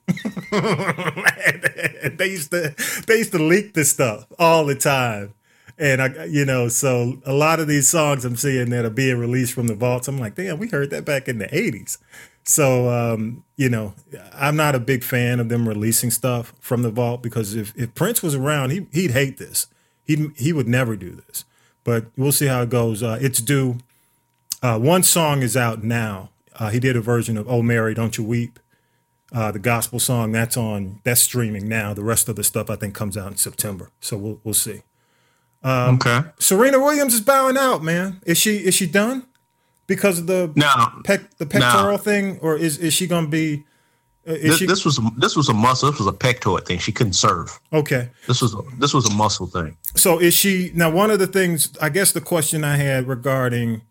They used to leak this stuff all the time. And I, you know, so a lot of these songs I'm seeing that are being released from the vaults, I'm like, damn, we heard that back in the 80s. So, you know, I'm not a big fan of them releasing stuff from the vault because if Prince was around, he'd hate this. He would never do this. But we'll see how it goes. It's due. One song is out now. He did a version of "Oh Mary, Don't You Weep," the gospel song. That's streaming now. The rest of the stuff I think comes out in September. So we'll see. Okay. Serena Williams is bowing out, man. Is she done because of the pectoral thing, or is she going to be? This was a muscle. This was a pectoral thing. She couldn't serve. Okay. This was a muscle thing. So is she now? One of the things, I guess, the question I had regarding,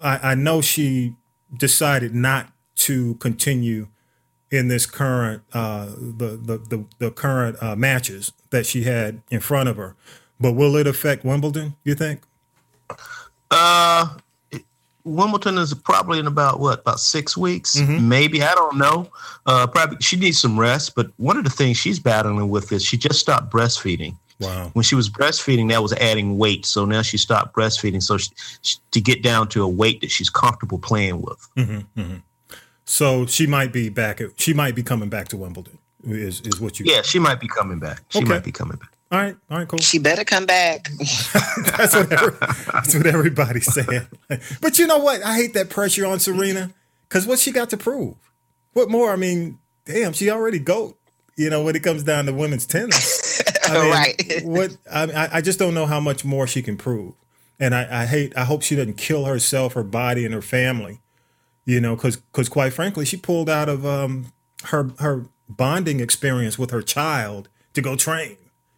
I know she decided not to continue in this current the current matches that she had in front of her. But will it affect Wimbledon, you think? Wimbledon is probably in about 6 weeks, maybe. I don't know. Probably she needs some rest. But one of the things she's battling with is she just stopped breastfeeding. Wow. When she was breastfeeding, that was adding weight. So now she stopped breastfeeding. So she to get down to a weight that she's comfortable playing with. Mm-hmm, mm-hmm. So she might be back. She might be coming back to Wimbledon is what you. Yeah, she might be coming back. All right, cool. She better come back. That's what everybody's saying. But you know what? I hate that pressure on Serena because what's she got to prove? What more? I mean, damn, she already GOAT, you know, when it comes down to women's tennis. I mean, right. What I just don't know how much more she can prove. And I hope she doesn't kill herself, her body, and her family, you know, because quite frankly, she pulled out of her bonding experience with her child to go train.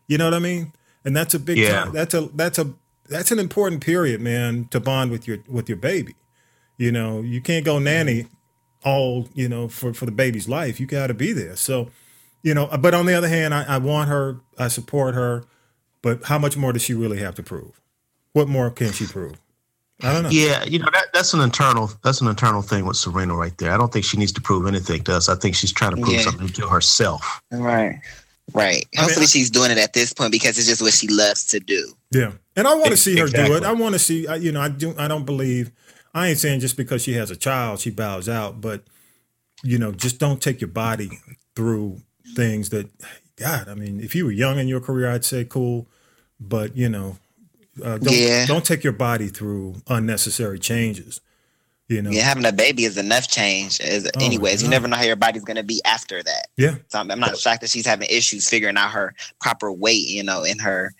You know what I mean? And that's a big time. That's an important period, man, to bond with your baby. You know, you can't go nanny all, you know, for the baby's life. You got to be there. So, you know, but on the other hand, I want her, I support her, but how much more does she really have to prove? What more can she prove? I don't know. Yeah, you know, that's an internal thing with Serena right there. I don't think she needs to prove anything to us. I think she's trying to prove something to herself. Right. Right. Hopefully she's doing it at this point because it's just what she loves to do. Yeah. And I want to see her do it. I want to see, you know, I don't believe, I ain't saying just because she has a child, she bows out, but, you know, just don't take your body through things that, God, I mean, if you were young in your career, I'd say cool, but, you know, don't take your body through unnecessary changes. You know, yeah, having a baby is enough change. Anyways, you never know how your body's going to be after that. Yeah, so I'm not shocked that she's having issues figuring out her proper weight. You know, in her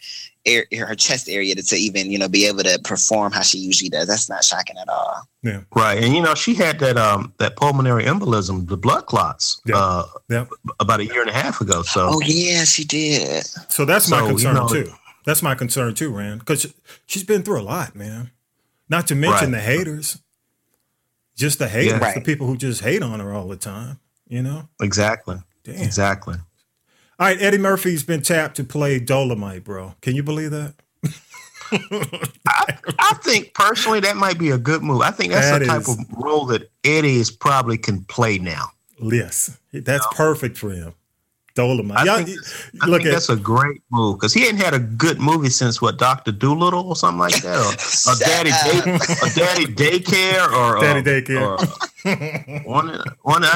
chest area to even, you know, be able to perform how she usually does. That's not shocking at all. Yeah, right. And you know, she had that pulmonary embolism, the blood clots, about a year and a half ago. So, oh yeah, she did. So that's my concern too. That's my concern too, Rand, because she's been through a lot, man. Not to mention the haters. Just the haters, the people who just hate on her all the time, you know? Exactly. Damn. Exactly. All right, Eddie Murphy's been tapped to play Dolomite, bro. Can you believe that? I think personally that might be a good move. I think that's the type of role that Eddie is probably can play now. Yes, that's perfect for him. Dolomite. I think that's a great move because he hadn't had a good movie since what, Dr. Doolittle or something like that, or Daddy Daycare.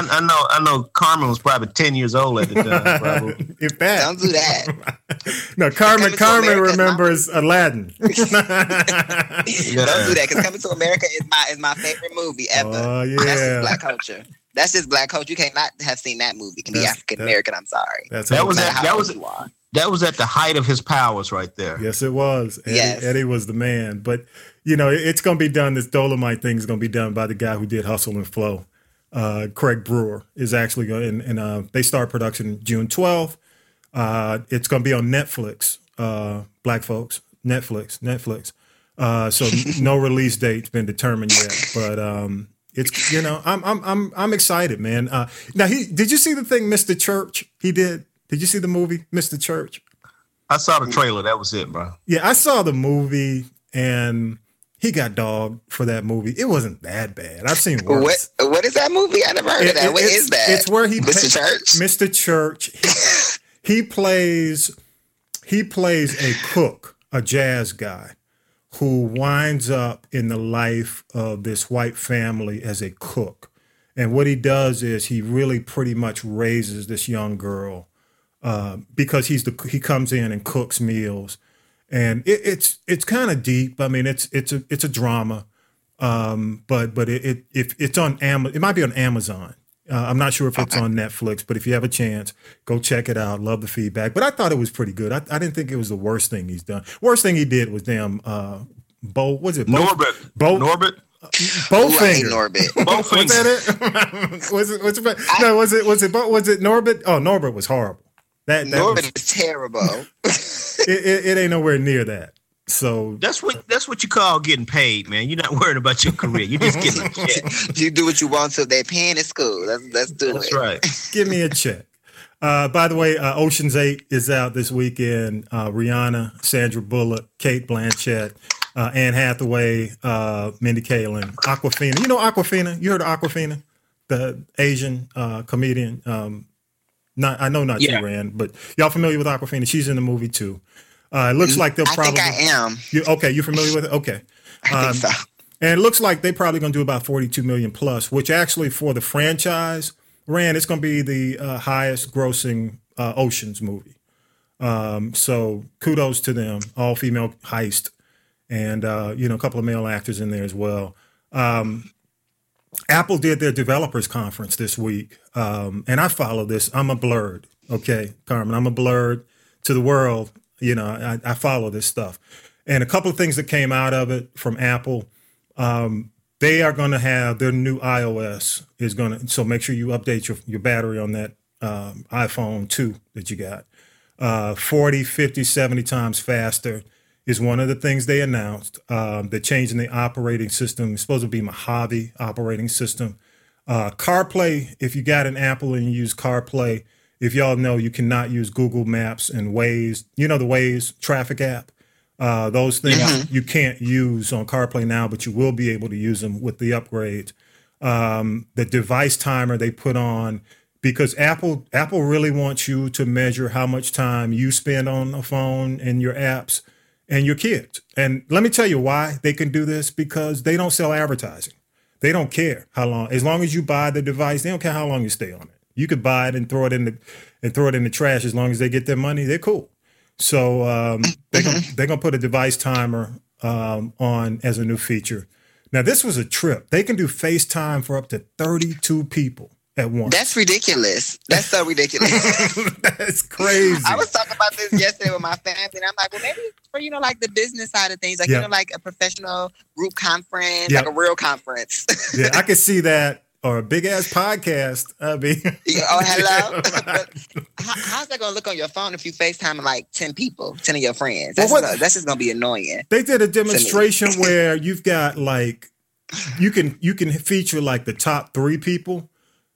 I know Carmen was probably 10 years old at the time. Probably. If that. Don't do that. No, Carmen remembers Aladdin. Don't do that because Coming to America is my favorite movie ever. Oh yeah, that's just Black culture. That's just Black culture. You can't not have seen that movie. It can be African American. I'm sorry. That was at the height of his powers, right there. Yes, it was. Eddie was the man. But you know, it's going to be done. This Dolomite thing is going to be done by the guy who did Hustle and Flow. Craig Brewer is actually going, and they start production June 12th. It's going to be on Netflix. Black folks, Netflix. So no release date's been determined yet, but. It's, you know, I'm excited, man. Now, did you see the thing, Mr. Church? He did. Did you see the movie, Mr. Church? I saw the trailer. That was it, bro. Yeah, I saw the movie, and he got dogged for that movie. It wasn't that bad. I've seen worse. What is that movie? I never heard of that. What is that? It's where he Mr. Church. Mr. Church. He plays a cook, a jazz guy, who winds up in the life of this white family as a cook. And what he does is he really pretty much raises this young girl because he comes in and cooks meals. And it's kind of deep. I mean, it's a drama, but if it's on Amazon, it might be on Amazon. I'm not sure if it's on Netflix, but if you have a chance, go check it out. Love the feedback. But I thought it was pretty good. I didn't think it was the worst thing he's done. Worst thing he did was damn Bo. Was it Bo? Norbit. Bowfinger. Norbit. Bowfinger. Was that it? Was it Norbit? Oh, Norbit was horrible. Norbit was terrible. It ain't nowhere near that. So that's what you call getting paid, man. You're not worried about your career. You just getting a check. You do what you want till they're paying at school. That's right. Give me a check. By the way, Ocean's 8 is out this weekend. Rihanna, Sandra Bullock, Kate Blanchett, Anne Hathaway, Mindy Kaling, Awkwafina. You know Awkwafina? You heard of Awkwafina? The Asian comedian. You, Rand, but y'all familiar with Awkwafina? She's in the movie too. It looks like they'll probably. I think I am. You familiar with it? Okay. I think so. And it looks like they're probably going to do about 42 million plus, which actually for the franchise, Rand, it's going to be the highest grossing Oceans movie. So kudos to them, all female heist, and you know, a couple of male actors in there as well. Apple did their developers conference this week, and I follow this. I'm a blurred, okay, Carmen. I'm a blurred to the world. You know, I follow this stuff. And a couple of things that came out of it from Apple, they are going to have their new iOS is going to, so make sure you update your battery on that iPhone 2 that you got. 40, 50, 70 times faster is one of the things they announced. They're changing the operating system. It's supposed to be Mojave operating system. CarPlay, if you got an Apple and you use CarPlay, if y'all know, you cannot use Google Maps and Waze. You know the Waze traffic app? Those things you can't use on CarPlay now, but you will be able to use them with the upgrades. The device timer they put on, because Apple really wants you to measure how much time you spend on a phone and your apps and your kids. And let me tell you why they can do this, because they don't sell advertising. They don't care how long as you buy the device, they don't care how long you stay on it. You could buy it and throw it in the trash as long as they get their money. They're cool. So they're gonna put a device timer on as a new feature. Now this was a trip. They can do FaceTime for up to 32 people at once. That's ridiculous. That's so ridiculous. That's crazy. I was talking about this yesterday with my family, and I'm like, well, maybe for like the business side of things, like you know, like a professional group conference, like a real conference. Yeah, I could see that. Or a big-ass podcast. I mean, oh, hello? How's that going to look on your phone if you FaceTime like 10 people, 10 of your friends? That's just going to be annoying. They did a demonstration where you've got like, you can feature like the top 3 people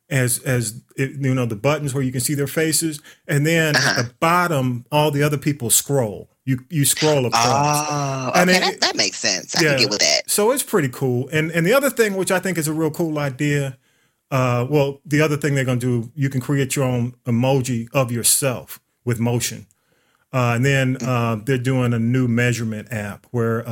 as the buttons where you can see their faces. And then at the bottom, all the other people scroll. You scroll across. Oh, okay, and that makes sense. I can get with that. So it's pretty cool. And the other thing, which I think is a real cool idea, the other thing they're going to do, you can create your own emoji of yourself with motion. And then they're doing a new measurement app where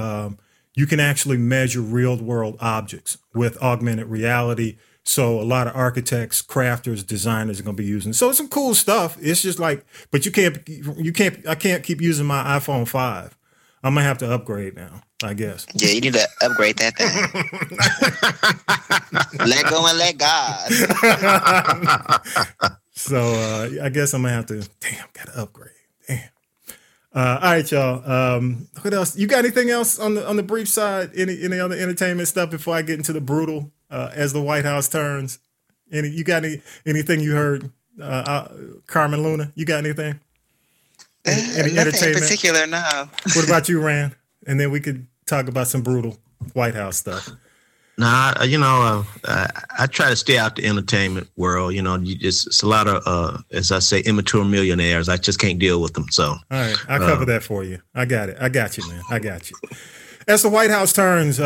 you can actually measure real-world objects with augmented reality. So a lot of architects, crafters, designers are going to be using. So it's some cool stuff. It's just like, but I can't keep using my iPhone 5. I'm going to have to upgrade now, I guess. Yeah, you need to upgrade that thing. Let go and let God. So I guess I'm going to have to, got to upgrade. Damn. All right, y'all. What else? You got anything else on the brief side? Any other entertainment stuff before I get into the brutal? As the White House turns, you got anything you heard, Carmen Luna? You got anything? Any entertainment in particular? No. What about you, Rand? And then we could talk about some brutal White House stuff. Nah, I try to stay out the entertainment world. You know, it's a lot of, as I say, immature millionaires. I just can't deal with them. So, all right, I'll cover that for you. I got it. I got you, man. I got you. As the White House turns.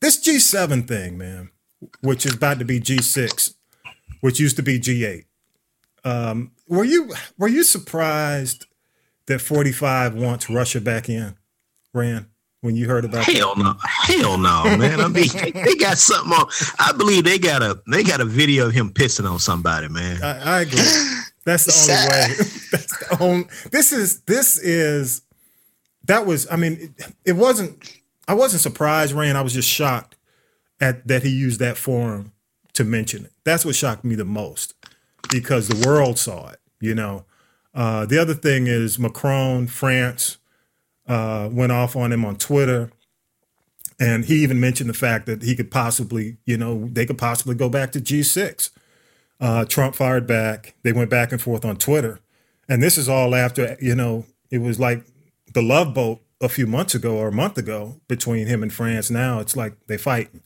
This G7 thing, man, which is about to be G6, which used to be G8. Were you surprised that 45 wants Russia back in, Rand, when you heard about Hell no, man. I mean, they got something on. I believe they got a video of him pissing on somebody, man. I agree. That's the only way. That's the only. I wasn't surprised, Rand. I was just shocked that he used that forum to mention it. That's what shocked me the most, because the world saw it, you know. The other thing is Macron, France, went off on him on Twitter. And he even mentioned the fact that he could possibly, they could possibly go back to G6. Trump fired back. They went back and forth on Twitter. And this is all after, it was like the Love Boat a few months ago or a month ago between him and France. Now it's like they fighting.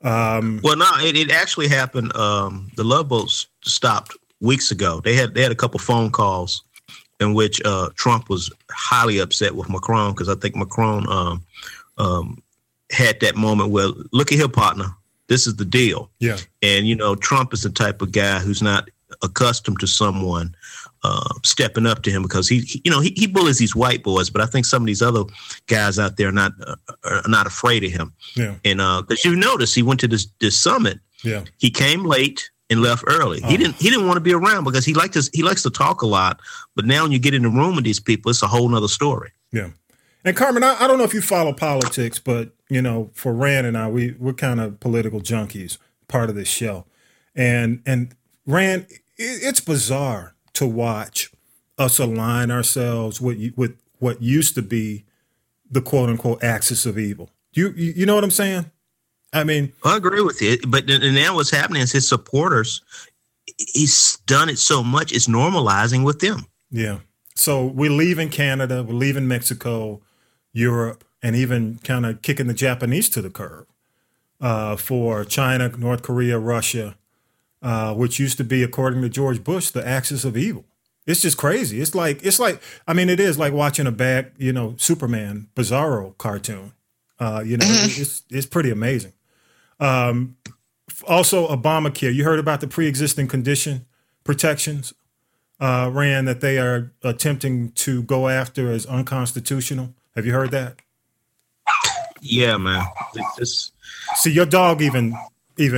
It actually happened. The Love Boats stopped weeks ago. They had a couple phone calls in which Trump was highly upset with Macron, because I think Macron had that moment where, look at here, partner, this is the deal. Yeah. And, Trump is the type of guy who's not accustomed to someone stepping up to him, because he bullies these white boys, but I think some of these other guys out there are not afraid of him. Yeah. And because you notice he went to this summit. Yeah. He came late and left early. Oh. He didn't want to be around, because he likes to talk a lot, but now when you get in the room with these people, it's a whole nother story. Yeah. And Carmen, I don't know if you follow politics, but for Rand and I, we're kind of political junkies. part of the show. And Rand, it's bizarre to watch us align ourselves with what used to be the quote unquote axis of evil. You know what I'm saying? I mean, I agree with you, but now what's happening is his supporters, he's done it so much, it's normalizing with them. Yeah. So we're leaving Canada, we're leaving Mexico, Europe, and even kind of kicking the Japanese to the curb for China, North Korea, Russia, which used to be, according to George Bush, the axis of evil. It's just crazy. It's like, I mean, it is like watching a bad, Superman, Bizarro cartoon. It's pretty amazing. Also, Obamacare. You heard about the pre-existing condition protections, Rand, that they are attempting to go after as unconstitutional. Have you heard that? Yeah, man. See, your dog even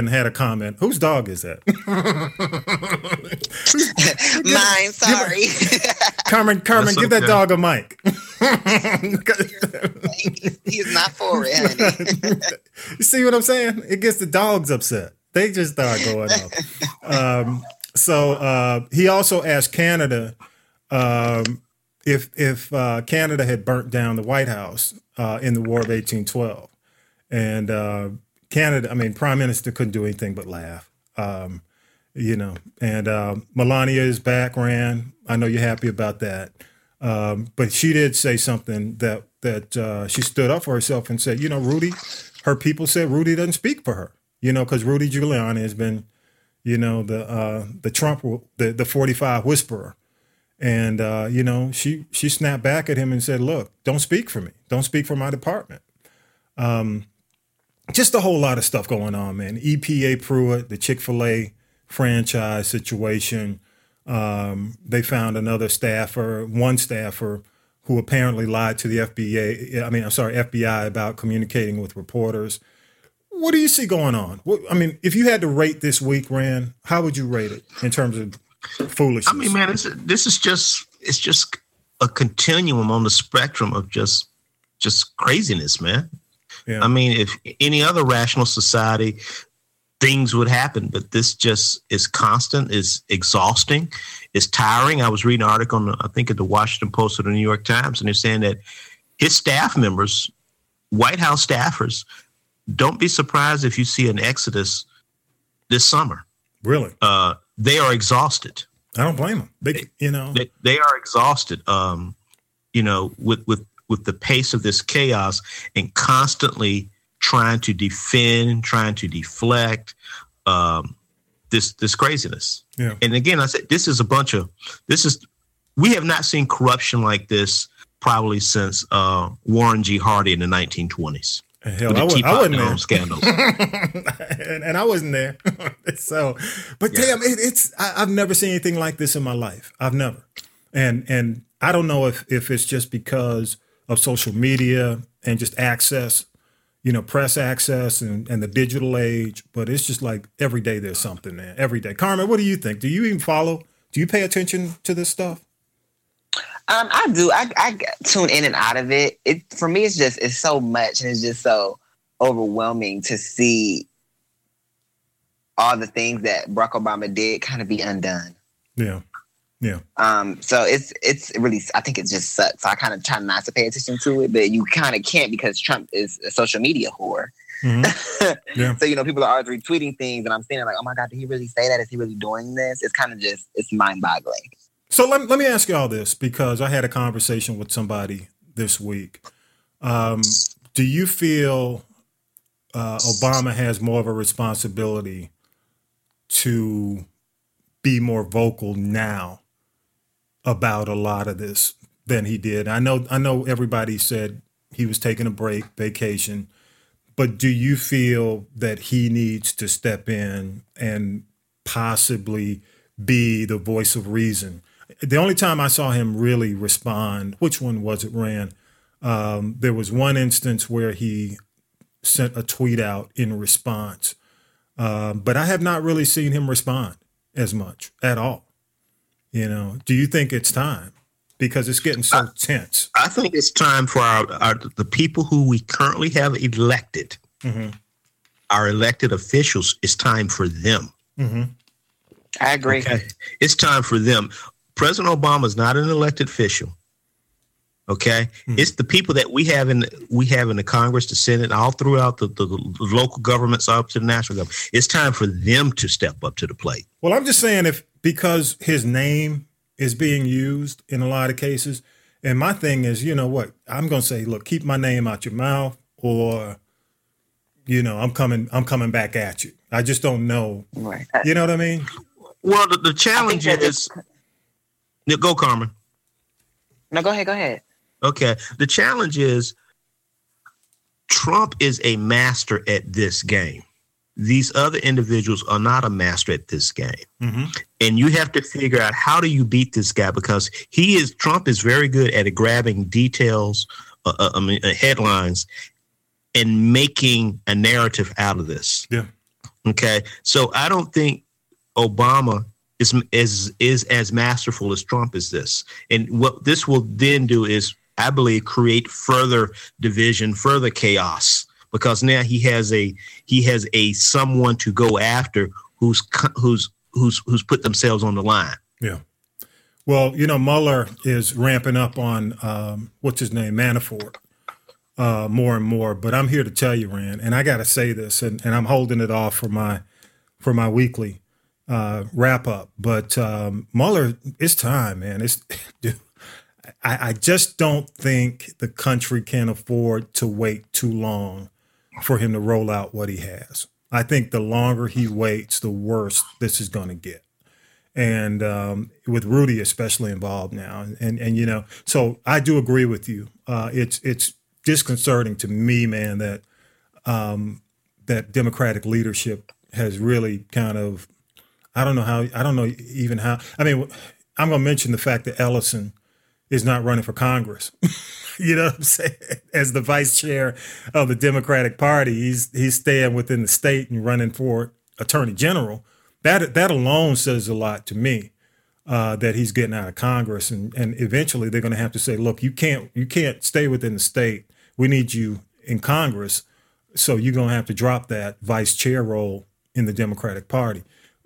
had a comment. Whose dog is that? Mine. Sorry, Carmen, give that dog a mic. He's not for it, honey. You see what I'm saying? It gets the dogs upset. They just start going off. So he also asked Canada if Canada had burnt down the White House in the War of 1812, and Canada, Prime Minister couldn't do anything but laugh. And Melania is back, Rand. I know you're happy about that. But she did say something that she stood up for herself and said, Rudy, her people said Rudy doesn't speak for her, because Rudy Giuliani has been, the Trump, the 45 whisperer. And, she snapped back at him and said, look, don't speak for me. Don't speak for my department. Just a whole lot of stuff going on, man. EPA Pruitt, the Chick-fil-A franchise situation. They found one staffer who apparently lied to the FBI. FBI about communicating with reporters. What do you see going on? If you had to rate this week, Rand, how would you rate it in terms of foolishness? It's just a continuum on the spectrum of just craziness, man. Yeah. If any other rational society, things would happen, but this just is constant, is exhausting, is tiring. I was reading an article on, I think, at the Washington Post or the New York Times, and they're saying that his staff members, White House staffers, don't be surprised if you see an exodus this summer. Really? They are exhausted. I don't blame them. They are exhausted. With the pace of this chaos and constantly trying to defend, trying to deflect this craziness. Yeah. And again, I said, we have not seen corruption like this probably since Warren G. Harding in the 1920s. Hell, I wasn't there. Scandals. and I wasn't there. So, but yeah. Damn, I've never seen anything like this in my life. I've never. And I don't know if it's just because of social media and just access, press access and the digital age. But it's just like every day there's something, man. Every day. Carmen, what do you think? Do you even follow? Do you pay attention to this stuff? I do. I tune in and out of it. For me, it's so much. And it's just so overwhelming to see all the things that Barack Obama did kind of be undone. Yeah. Yeah. So it's really, I think it just sucks. So I kind of try not to pay attention to it, but you kind of can't because Trump is a social media whore. Mm-hmm. Yeah. So, people are always retweeting things and I'm seeing it like, oh my God, did he really say that? Is he really doing this? It's kind of just, it's mind boggling. So let me ask you all this, because I had a conversation with somebody this week. Do you feel Obama has more of a responsibility to be more vocal now about a lot of this than he did? I know everybody said he was taking a break, vacation, but do you feel that he needs to step in and possibly be the voice of reason? The only time I saw him really respond, which one was it, Rand? There was one instance where he sent a tweet out in response, but I have not really seen him respond as much at all. Do you think it's time? Because it's getting so tense. I think it's time for the people who we currently have elected, mm-hmm. our elected officials, it's time for them. Mm-hmm. I agree. Okay? It's time for them. President Obama is not an elected official. Okay, it's the people that we have in the Congress, the Senate, all throughout the local governments up to the national government. It's time for them to step up to the plate. Well, I'm just saying because his name is being used in a lot of cases, and my thing is, you know what? I'm going to say, look, keep my name out your mouth, or you know, I'm coming back at you. I just don't know. Right. You know what I mean? Well, the challenge is go, Carmen. No, go ahead. Okay. The challenge is Trump is a master at this game. These other individuals are not a master at this game. Mm-hmm. And you have to figure out how do you beat this guy, because Trump is very good at grabbing details, headlines, and making a narrative out of this. Yeah. Okay. So I don't think Obama is as masterful as Trump is this. And what this will then do is, I believe, create further division, further chaos, because now he has a someone to go after who's put themselves on the line. Yeah. Well, you know, Mueller is ramping up on Manafort more and more. But I'm here to tell you, Rand, and I got to say this, and I'm holding it off for my weekly wrap up, but Mueller, it's time, man. I just don't think the country can afford to wait too long for him to roll out what he has. I think the longer he waits, the worse this is going to get. And with Rudy especially involved now, and you know, so I do agree with you. It's disconcerting to me, man, that that Democratic leadership has really kind of. I don't know how. I mean, I'm going to mention the fact that Ellison is not running for Congress. You know what I'm saying? As the vice chair of the Democratic Party, he's staying within the state and running for attorney general. That alone says a lot to me, that he's getting out of Congress. And eventually they're going to have to say, look, you can't stay within the state. We need you in Congress. So you're going to have to drop that vice chair role in the Democratic Party.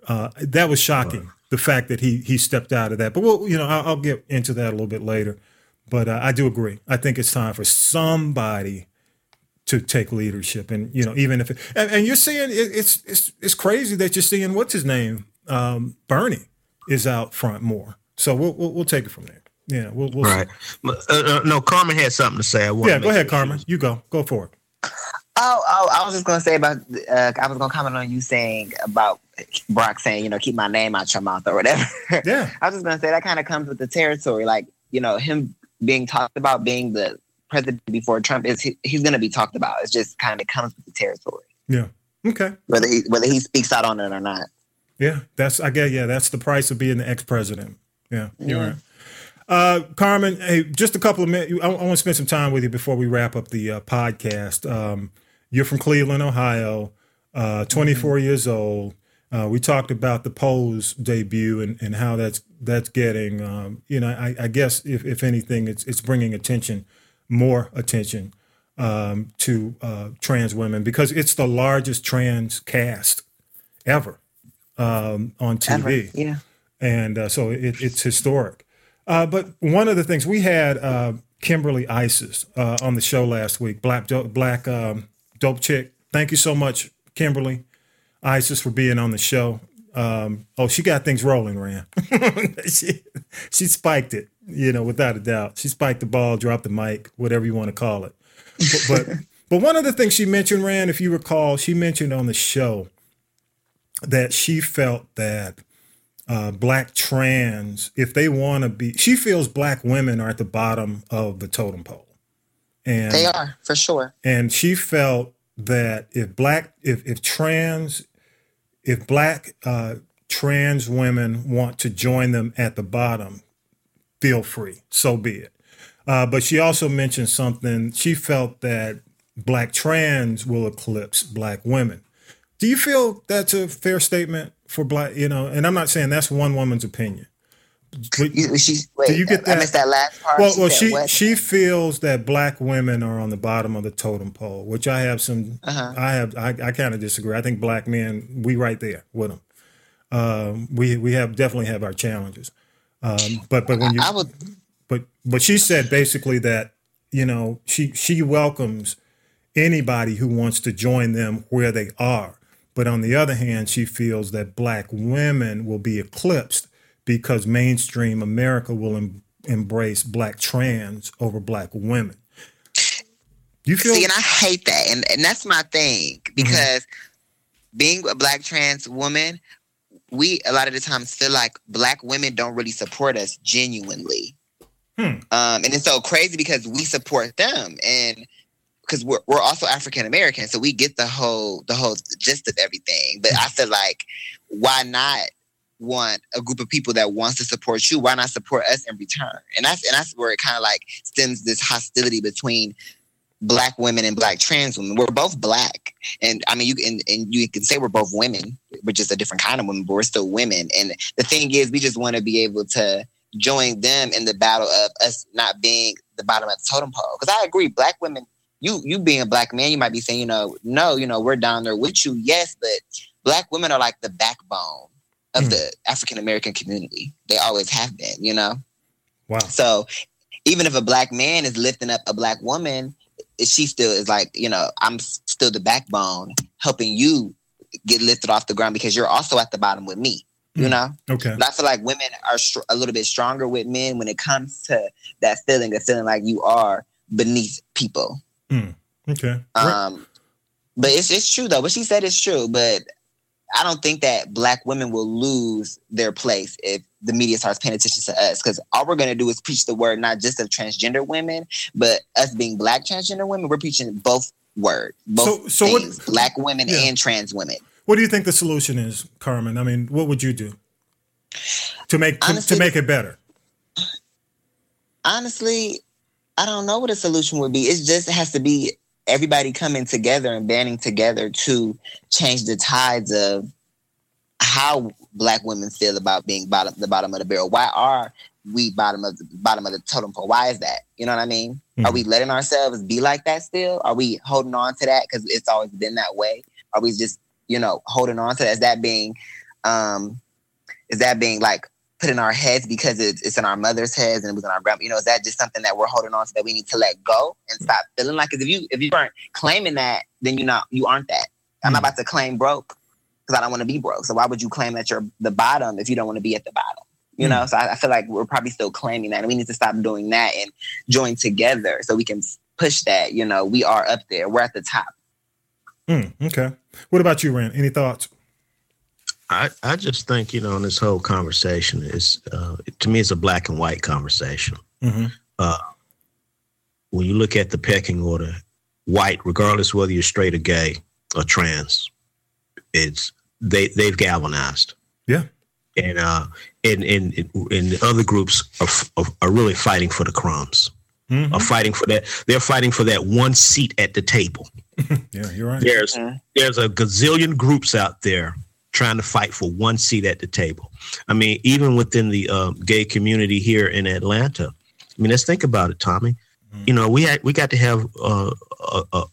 That was shocking, the fact that he stepped out of that. But we'll, you know, I'll get into that a little bit later. But I do agree. I think it's time for somebody to take leadership, and you know, even if it, and you're seeing it's crazy that you're seeing what's his name, Bernie, is out front more. So we'll take it from there. Yeah, we'll all right. No, Carmen had something to say. Go ahead, Carmen. You go for it. Oh, I was just going to say about, I was going to comment on you saying about Brock saying, you know, keep my name out your mouth or whatever. Yeah. I was just going to say that kind of comes with the territory. Like, you know, him being talked about, being the president before Trump, he's going to be talked about. It's just kind of comes with the territory. Yeah. Okay. Whether he speaks out on it or not. Yeah. That's the price of being the ex-president. Yeah. You're right. Carmen, hey, just a couple of minutes. I want to spend some time with you before we wrap up the podcast. You're from Cleveland, Ohio, 24 years old. We talked about the Pose debut and how that's getting, you know, I guess if anything, it's bringing more attention to trans women, because it's the largest trans cast ever on TV. Ever. Yeah. And so it's historic. But one of the things we had Kimberly Isis on the show last week, black dope chick. Thank you so much, Kimberly Isis, for being on the show. She got things rolling, Ran. she spiked it, you know, without a doubt. She spiked the ball, dropped the mic, whatever you want to call it. But one of the things she mentioned, Ran, if you recall, she mentioned on the show that she felt that black trans, if they want to be, she feels black women are at the bottom of the totem pole. And they are, for sure. And she felt that if black trans women want to join them at the bottom, feel free. So be it. But she also mentioned something. She felt that black trans will eclipse black women. Do you feel that's a fair statement for black, you know, and I'm not saying that's one woman's opinion. Wait, do you get that? I missed that last part. Well, she feels that black women are on the bottom of the totem pole, which I have some. I kind of disagree. I think black men, we right there with them. We definitely have our challenges. But she said basically that, you know, she welcomes anybody who wants to join them where they are. But on the other hand, she feels that black women will be eclipsed because mainstream America will embrace black trans over black women. See, and I hate that. And that's my thing, because being a black trans woman, we a lot of the times feel like black women don't really support us genuinely. And it's so crazy because we support them, and because we're also African American, so we get the whole gist of everything. But I feel like, why not want a group of people that wants to support you? Why not support us in return? And that's where it kind of like stems this hostility between black women and black trans women. We're both black, and I mean, you can say we're both women. We're just a different kind of women, but we're still women. And the thing is, we just want to be able to join them in the battle of us not being the bottom of the totem pole. Because I agree, black women. You being a black man, you might be saying, we're down there with you. Yes, but black women are like the backbone of the African American community. They always have been. Wow. So even if a black man is lifting up a black woman, she still is like, I'm still the backbone helping you get lifted off the ground because you're also at the bottom with me. Okay. But I feel like women are a little bit stronger with men when it comes to that feeling of feeling like you are beneath people. Okay. But it's true though. What she said is true. But I don't think that black women will lose their place if the media starts paying attention to us, because all we're going to do is preach the word, not just of transgender women, but us being black transgender women. We're preaching both words, both things, black women and trans women. What do you think the solution is, Carmen? I mean, what would you do to make it better? Honestly, I don't know what a solution would be. It has to be everybody coming together and banding together to change the tides of how black women feel about being the bottom of the barrel. Why are we bottom of the totem pole? Why is that? You know what I mean? Mm-hmm. Are we letting ourselves be like that still? Are we holding on to that because it's always been that way? Are we just, holding on to that? Is that being like put in our heads because it's in our mother's heads and it was in our grandma? Is that just something that we're holding on to that we need to let go and stop feeling like? Because if you aren't claiming that, then you aren't that. I'm not about to claim broke because I don't want to be broke. So why would you claim that you're the bottom if you don't want to be at the bottom? You know? So I feel like we're probably still claiming that, and we need to stop doing that and join together so we can push that. We are up there. We're at the top. Okay. What about you, Rand? Any thoughts? I just think, in this whole conversation is, to me, it's a black and white conversation. Mm-hmm. When you look at the pecking order, white, regardless whether you're straight or gay or trans, they've galvanized. Yeah. And the other groups are really fighting for the crumbs. Mm-hmm. Are fighting for that. They're fighting for that one seat at the table. Yeah, you're right. There's a gazillion groups out there trying to fight for one seat at the table. I mean, even within the gay community here in Atlanta. I mean, let's think about it, Tommy. Mm-hmm. We got to have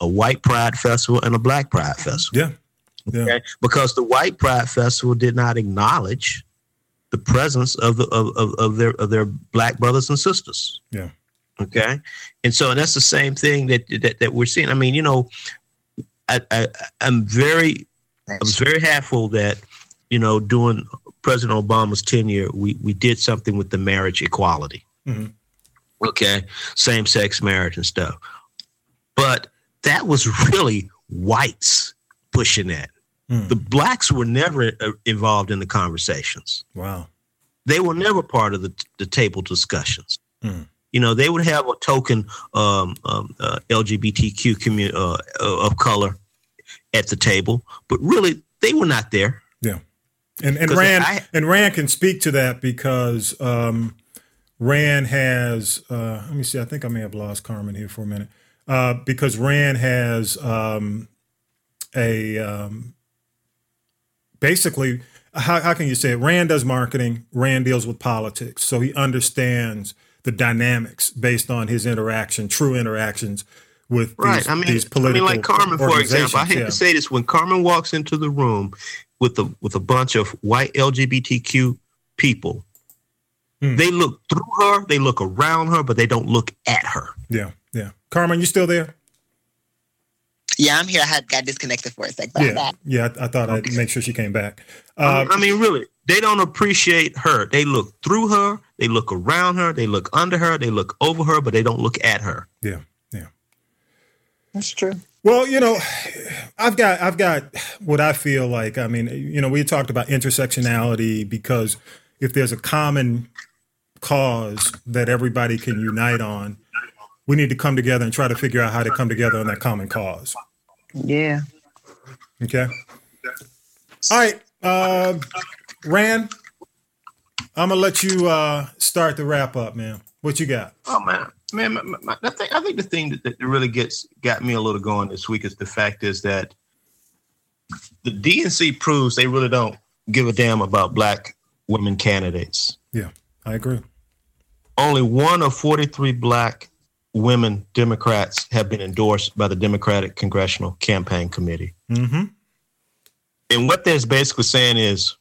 a white pride festival and a black pride festival. Yeah. Okay? Because the white pride festival did not acknowledge the presence of their black brothers and sisters. Yeah. Okay. And so that's the same thing that we're seeing. I mean, I was very happy that, during President Obama's tenure, we did something with the marriage equality. Mm-hmm. Okay. Same-sex marriage and stuff. But that was really whites pushing that. Mm. The blacks were never involved in the conversations. Wow. They were never part of the table discussions. Mm. They would have a token LGBTQ community of color at the table, but really they were not there. Yeah. And Rand can speak to that because Rand has, let me see, I think I may have lost Carmen here for a minute, because Rand has basically how can you say it? Rand does marketing. Rand deals with politics. So he understands the dynamics based on his interaction, true interactions with these political like Carmen, for example. I hate to say this. When Carmen walks into the room with a bunch of white LGBTQ people, they look through her, they look around her, but they don't look at her. Yeah, yeah. Carmen, you still there? Yeah, I'm here. I had got disconnected for a sec. But I thought I'd make sure she came back. I mean, really, they don't appreciate her. They look through her, they look around her, they look under her, they look over her, but they don't look at her. Yeah, yeah. That's true. Well, you know, I've got what I feel like. I mean, you know, we talked about intersectionality because if there's a common cause that everybody can unite on, we need to come together and try to figure out how to come together on that common cause. Yeah. Okay. All right. Rand, I'm going to let you start the wrap up, man. What you got? Oh, man, I think the thing that really got me a little going this week is the fact is that the DNC proves they really don't give a damn about black women candidates. Yeah, I agree. Only one of 43 black women Democrats have been endorsed by the Democratic Congressional Campaign Committee. Mm-hmm. And what that's basically saying is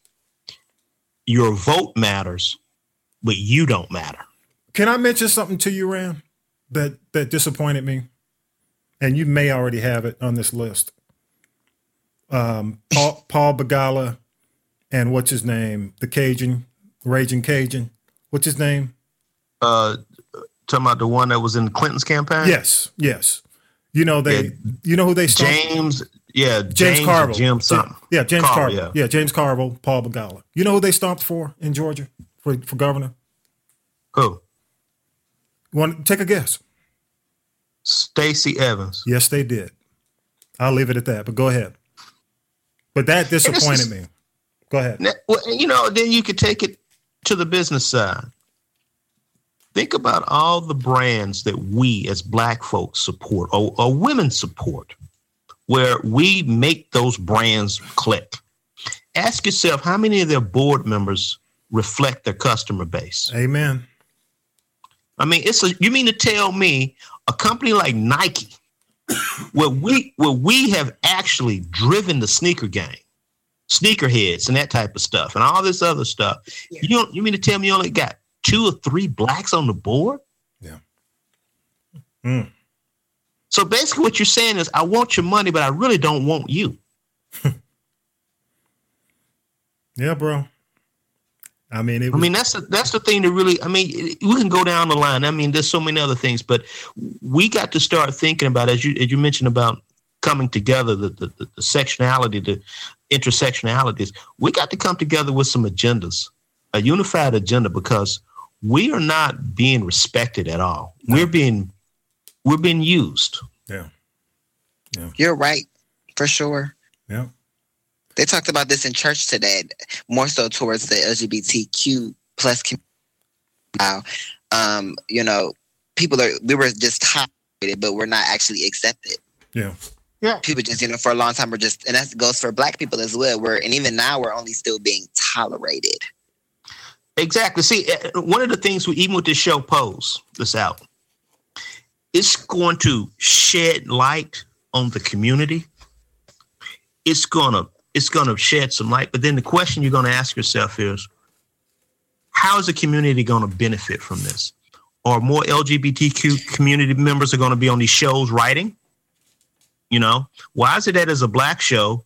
your vote matters, but you don't matter. Can I mention something to you, Ram, that disappointed me? And you may already have it on this list. Paul Begala and what's his name? The Cajun, Raging Cajun. What's his name? Talking about the one that was in Clinton's campaign? Yes. You know who they started? James Carville. James Carville. Yeah, James Carville, Paul Begala. You know who they stomped for in Georgia for governor? Who? Take a guess. Stacey Evans. Yes, they did. I'll leave it at that, but go ahead. But that disappointed me. Go ahead. Well, you know, then you could take it to the business side. Think about all the brands that we as black folks support or women support, where we make those brands click. Ask yourself, how many of their board members reflect their customer base? Amen. I mean, you mean to tell me a company like Nike, where we have actually driven the sneaker game, sneakerheads and that type of stuff, and all this other stuff. Yeah. You mean to tell me you only got 2 or 3 blacks on the board? Yeah. Mm. So basically, what you're saying is, I want your money, but I really don't want you. Yeah, bro. I mean, that's the thing that really, I mean, we can go down the line. I mean, there's so many other things, but we got to start thinking about, as you mentioned about coming together, the sectionality, the intersectionalities. We got to come together with some agendas, a unified agenda, because we are not being respected at all. No. We're being used. Yeah. You're right, for sure. Yeah. They talked about this in church today, more so towards the LGBTQ plus community. Wow. You know, we were just tolerated, but we're not actually accepted. Yeah. Yeah. People just, you know, for a long time, and that goes for black people as well. And even now we're only still being tolerated. Exactly. See, one of the things even with this show Pose, this album, it's going to shed light on the community. It's going to shed some light. But then the question you're going to ask yourself is, how is the community going to benefit from this? Or more LGBTQ community members are going to be on these shows writing? You know, why is it that as a black show,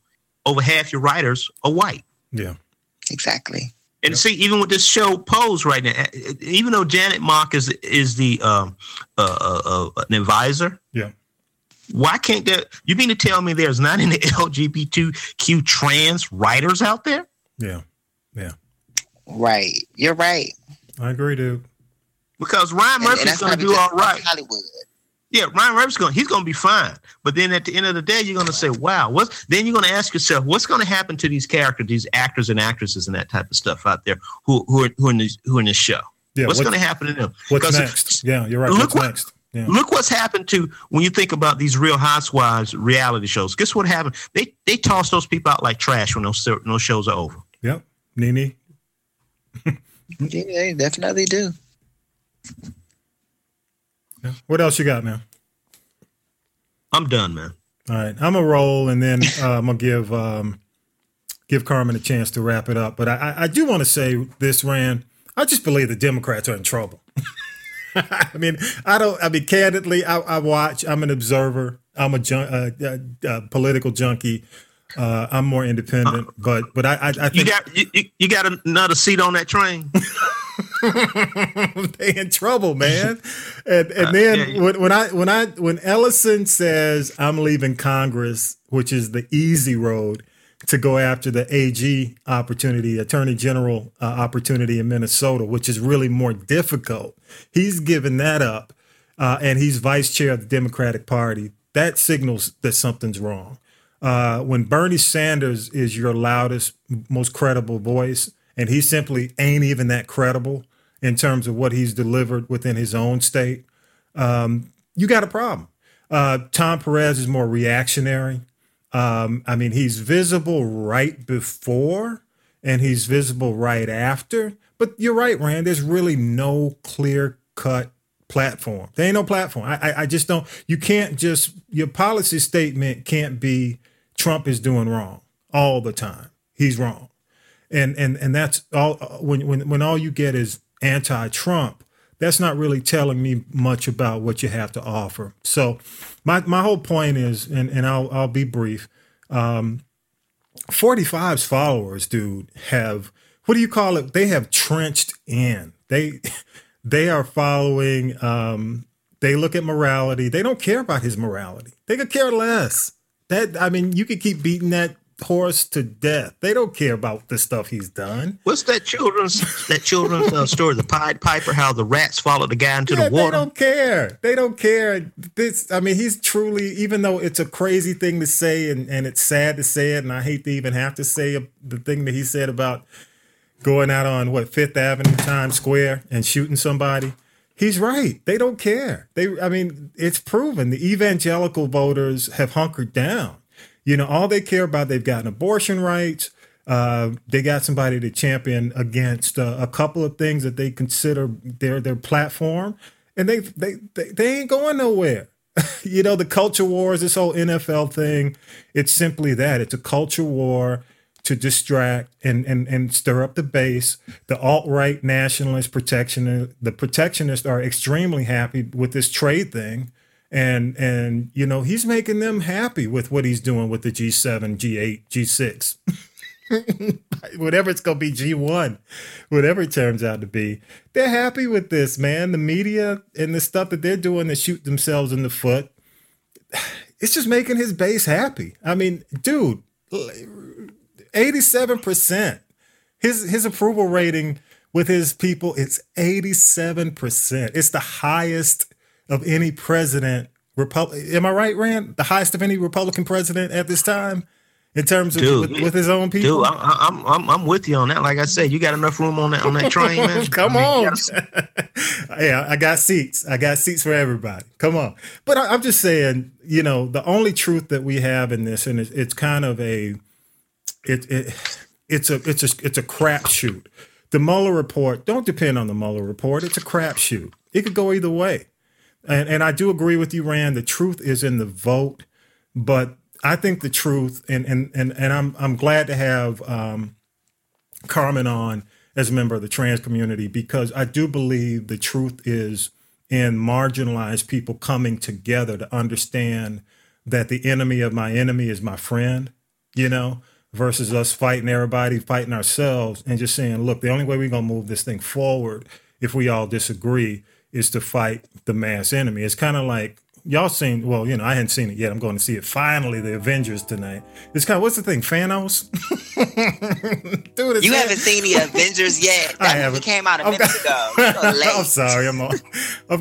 over half your writers are white? Yeah, exactly. And see, even with this show Pose right now, even though Janet Mock is the an advisor. Yeah. Why can't there? You mean to tell me there's not any LGBTQ trans writers out there? Yeah. Right. You're right. I agree, dude. Because Ryan Murphy's going to do all right. Hollywood. Yeah, Ryan Murphy's he's going to be fine. But then at the end of the day, you're going to say, wow. Then you're going to ask yourself, what's going to happen to these characters, these actors and actresses and that type of stuff out there who are in this show? Yeah, what's going to happen to them? What's next? Yeah, you're right. What's next? Yeah. Look what's happened to when you think about these Real Housewives reality shows. Guess what happened? They toss those people out like trash when those shows are over. Yep, Nene? Yeah, they definitely do. What else you got, man? I'm done, man. All right. I'm going to roll, and then I'm going to give Carmen a chance to wrap it up. But I do want to say this, Rand. I just believe the Democrats are in trouble. I mean, candidly, I watch. I'm an observer. I'm a political junkie. I'm more independent, but I think you got another seat on that train. They in trouble, man. And then when Ellison says I'm leaving Congress, which is the easy road to go after the AG opportunity, Attorney General opportunity in Minnesota, which is really more difficult. He's given that up, and he's vice chair of the Democratic Party. That signals that something's wrong. When Bernie Sanders is your loudest, most credible voice, and he simply ain't even that credible in terms of what he's delivered within his own state, you got a problem. Tom Perez is more reactionary. I mean, he's visible right before and he's visible right after. But you're right, Rand. There's really no clear-cut platform. There ain't no platform. I just don't. You can't just, your policy statement can't be Trump is doing wrong all the time. He's wrong. And that's all. When all you get is anti-Trump, that's not really telling me much about what you have to offer. So my whole point is, and I'll be brief, 45's followers, dude, have, what do you call it? They have trenched in. They are following, they look at morality. They don't care about his morality. They could care less. You could keep beating that horse to death. They don't care about the stuff he's done. What's that children's story, the Pied Piper, how the rats followed the guy into the water? They don't care. He's truly, even though it's a crazy thing to say and it's sad to say it, and I hate to even have to say the thing that he said about going out on, Fifth Avenue, Times Square, and shooting somebody. He's right. They don't care. It's proven. The evangelical voters have hunkered down. All they care about, they've gotten abortion rights. They got somebody to champion against a couple of things that they consider their platform. And they ain't going nowhere. The culture wars, this whole NFL thing, it's simply that. It's a culture war to distract and stir up the base. The alt-right nationalist protectionists are extremely happy with this trade thing. And he's making them happy with what he's doing with the G7, G8, G6, whatever it's going to be, G1, whatever it turns out to be. They're happy with this, man. The media and the stuff that they're doing to shoot themselves in the foot. It's just making his base happy. 87%. His approval rating with his people, it's 87%. It's the highest of any president, am I right, Rand? The highest of any Republican president at this time in terms of with his own people. Dude, I'm with you on that. Like I said, you got enough room on that train, man. Come on. Yeah, I got seats. I got seats for everybody. Come on. But I'm just saying, the only truth that we have in this, and it's kind of a crapshoot. The Mueller report. Don't depend on the Mueller report. It's a crapshoot. It could go either way. And I do agree with you, Rand. The truth is in the vote, but I think the truth, and I'm glad to have Carmen on as a member of the trans community, because I do believe the truth is in marginalized people coming together to understand that the enemy of my enemy is my friend, versus us fighting everybody, fighting ourselves, and just saying, look, the only way we're going to move this thing forward if we all disagree is to fight the mass enemy. It's kind of like, y'all seen, I hadn't seen it yet. I'm going to see it finally, The Avengers tonight. It's kind of, what's the thing, Thanos? Dude, you haven't seen The Avengers yet. I haven't. It came out a minute ago. I'm sorry. I'm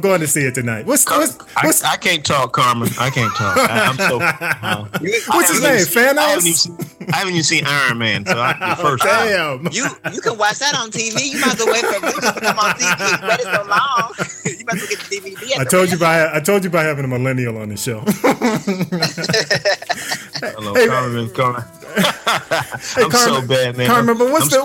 going to see it tonight. I can't talk, Carmen. I can't talk. I'm so... what's his name, Thanos? I haven't even seen Iron Man, so I'm the first one. You can watch that on TV. You might as well wait for Avengers to come on TV. But it's so long. You might as well get the DVD. I told you by having a millennial on the show. Hello, Carmen. Hey, I'm Carmen, so bad, man. Carmen, but what's go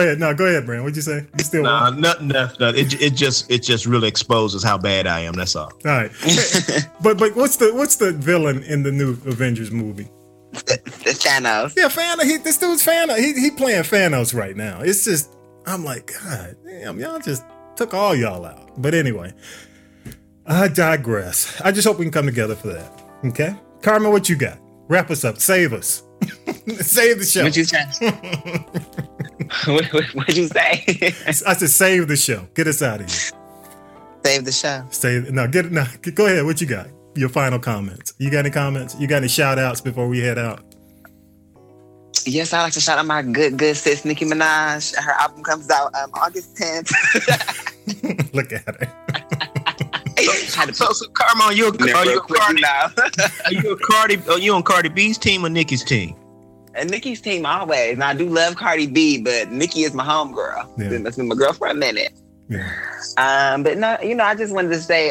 ahead. No, go ahead, Brand. What'd you say? You still nothing. It just really exposes how bad I am. That's all. All right. Hey, but what's the villain in the new Avengers movie? The Thanos. Yeah, Thanos. This dude's Thanos. He playing Thanos right now. It's just, I'm like, God damn, y'all just took all y'all out. But anyway, I digress. I just hope we can come together for that. Okay, Carmen, what you got? Wrap us up. Save us. Save the show. What'd you say? What'd you say? I said, save the show. Get us out of here. Save the show. Go ahead. What you got? Your final comments. You got any comments? You got any shout outs before we head out? Yes, I like to shout out my good sis, Nicki Minaj. Her album comes out August 10th. Look at her. So Carmen, are you on Cardi B's team or Nicki's team? Nicki's team always. And I do love Cardi B, but Nicki is my homegirl. Yeah. That's been my girl for a minute. Yeah. But no, I just wanted to say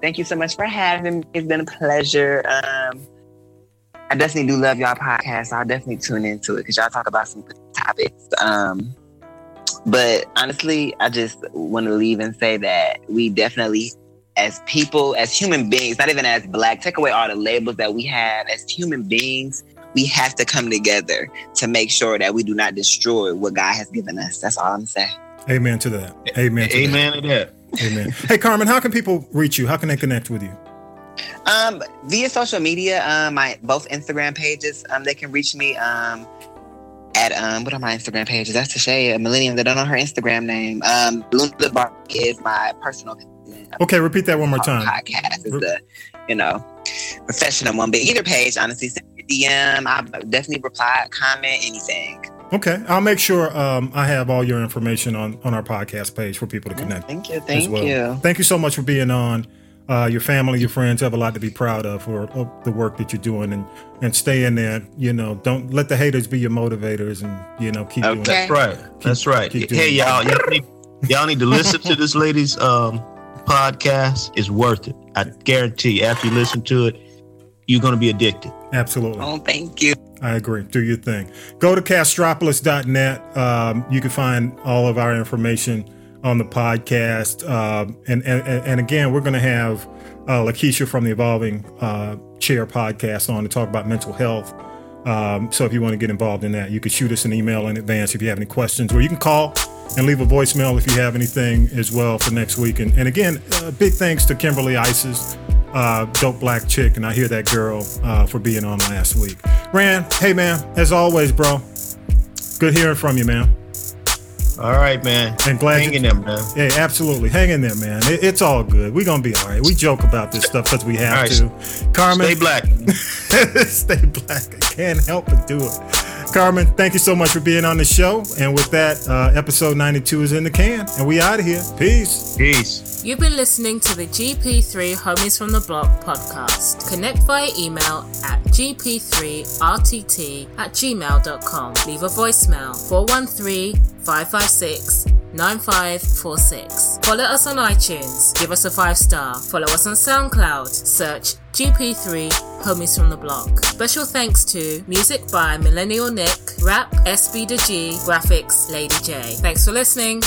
thank you so much for having me. It's been a pleasure. I definitely do love y'all podcast. So I'll definitely tune into it because y'all talk about some good topics. But honestly, I just want to leave and say that we definitely, as people, as human beings, not even as Black, take away all the labels that we have as human beings. We have to come together to make sure that we do not destroy what God has given us. That's all I'm saying. Amen to that. Amen to that. Hey, Carmen, how can people reach you? How can they connect with you? Via social media, my both Instagram pages, they can reach me at what are my Instagram pages? That's Tasha, a millennium that don't know her Instagram name. Luna Bar is my personal. Okay, repeat that one more time. Podcast is the professional one, but either page, honestly, send me a DM. I'll definitely reply, comment, anything. Okay, I'll make sure I have all your information on our podcast page for people to connect. Thank you. Thank you so much for being on. Your family, your friends have a lot to be proud of for the work that you're doing, and stay in there. Don't let the haters be your motivators, and keep doing. That's right. That's right. Hey, y'all, y'all need to listen to this lady's podcast. It's worth it. I guarantee. After you listen to it, you're going to be addicted. Absolutely. Oh, thank you. I agree. Do your thing. Go to castropolis.net. You can find all of our information on the podcast. And again, we're going to have LaKeisha from the Evolving Chair podcast on to talk about mental health. So if you want to get involved in that, you can shoot us an email in advance if you have any questions, or you can call and leave a voicemail if you have anything as well for next week. And again, big thanks to Kimberly Isis, dope Black chick, and I hear that girl, for being on last week. Rand, hey man, as always, bro, good hearing from you, man. All right, man. And glad hang in there, man. Yeah, absolutely. Hang in there, man. It's all good. We're going to be all right. We joke about this stuff because we have to. Carmen. Stay Black. Stay Black. I can't help but do it. Carmen, thank you so much for being on the show. And with that, episode 92 is in the can. And we out of here. Peace. Peace. You've been listening to the GP3 Homies from the Block podcast. Connect via email at gp3rtt@gmail.com. Leave a voicemail 413-556-9546. Follow us on iTunes. Give us a 5-star. Follow us on SoundCloud. Search GP3 Homies from the Block. Special thanks to music by Millennial Nick, rap SB2G, graphics Lady J. Thanks for listening.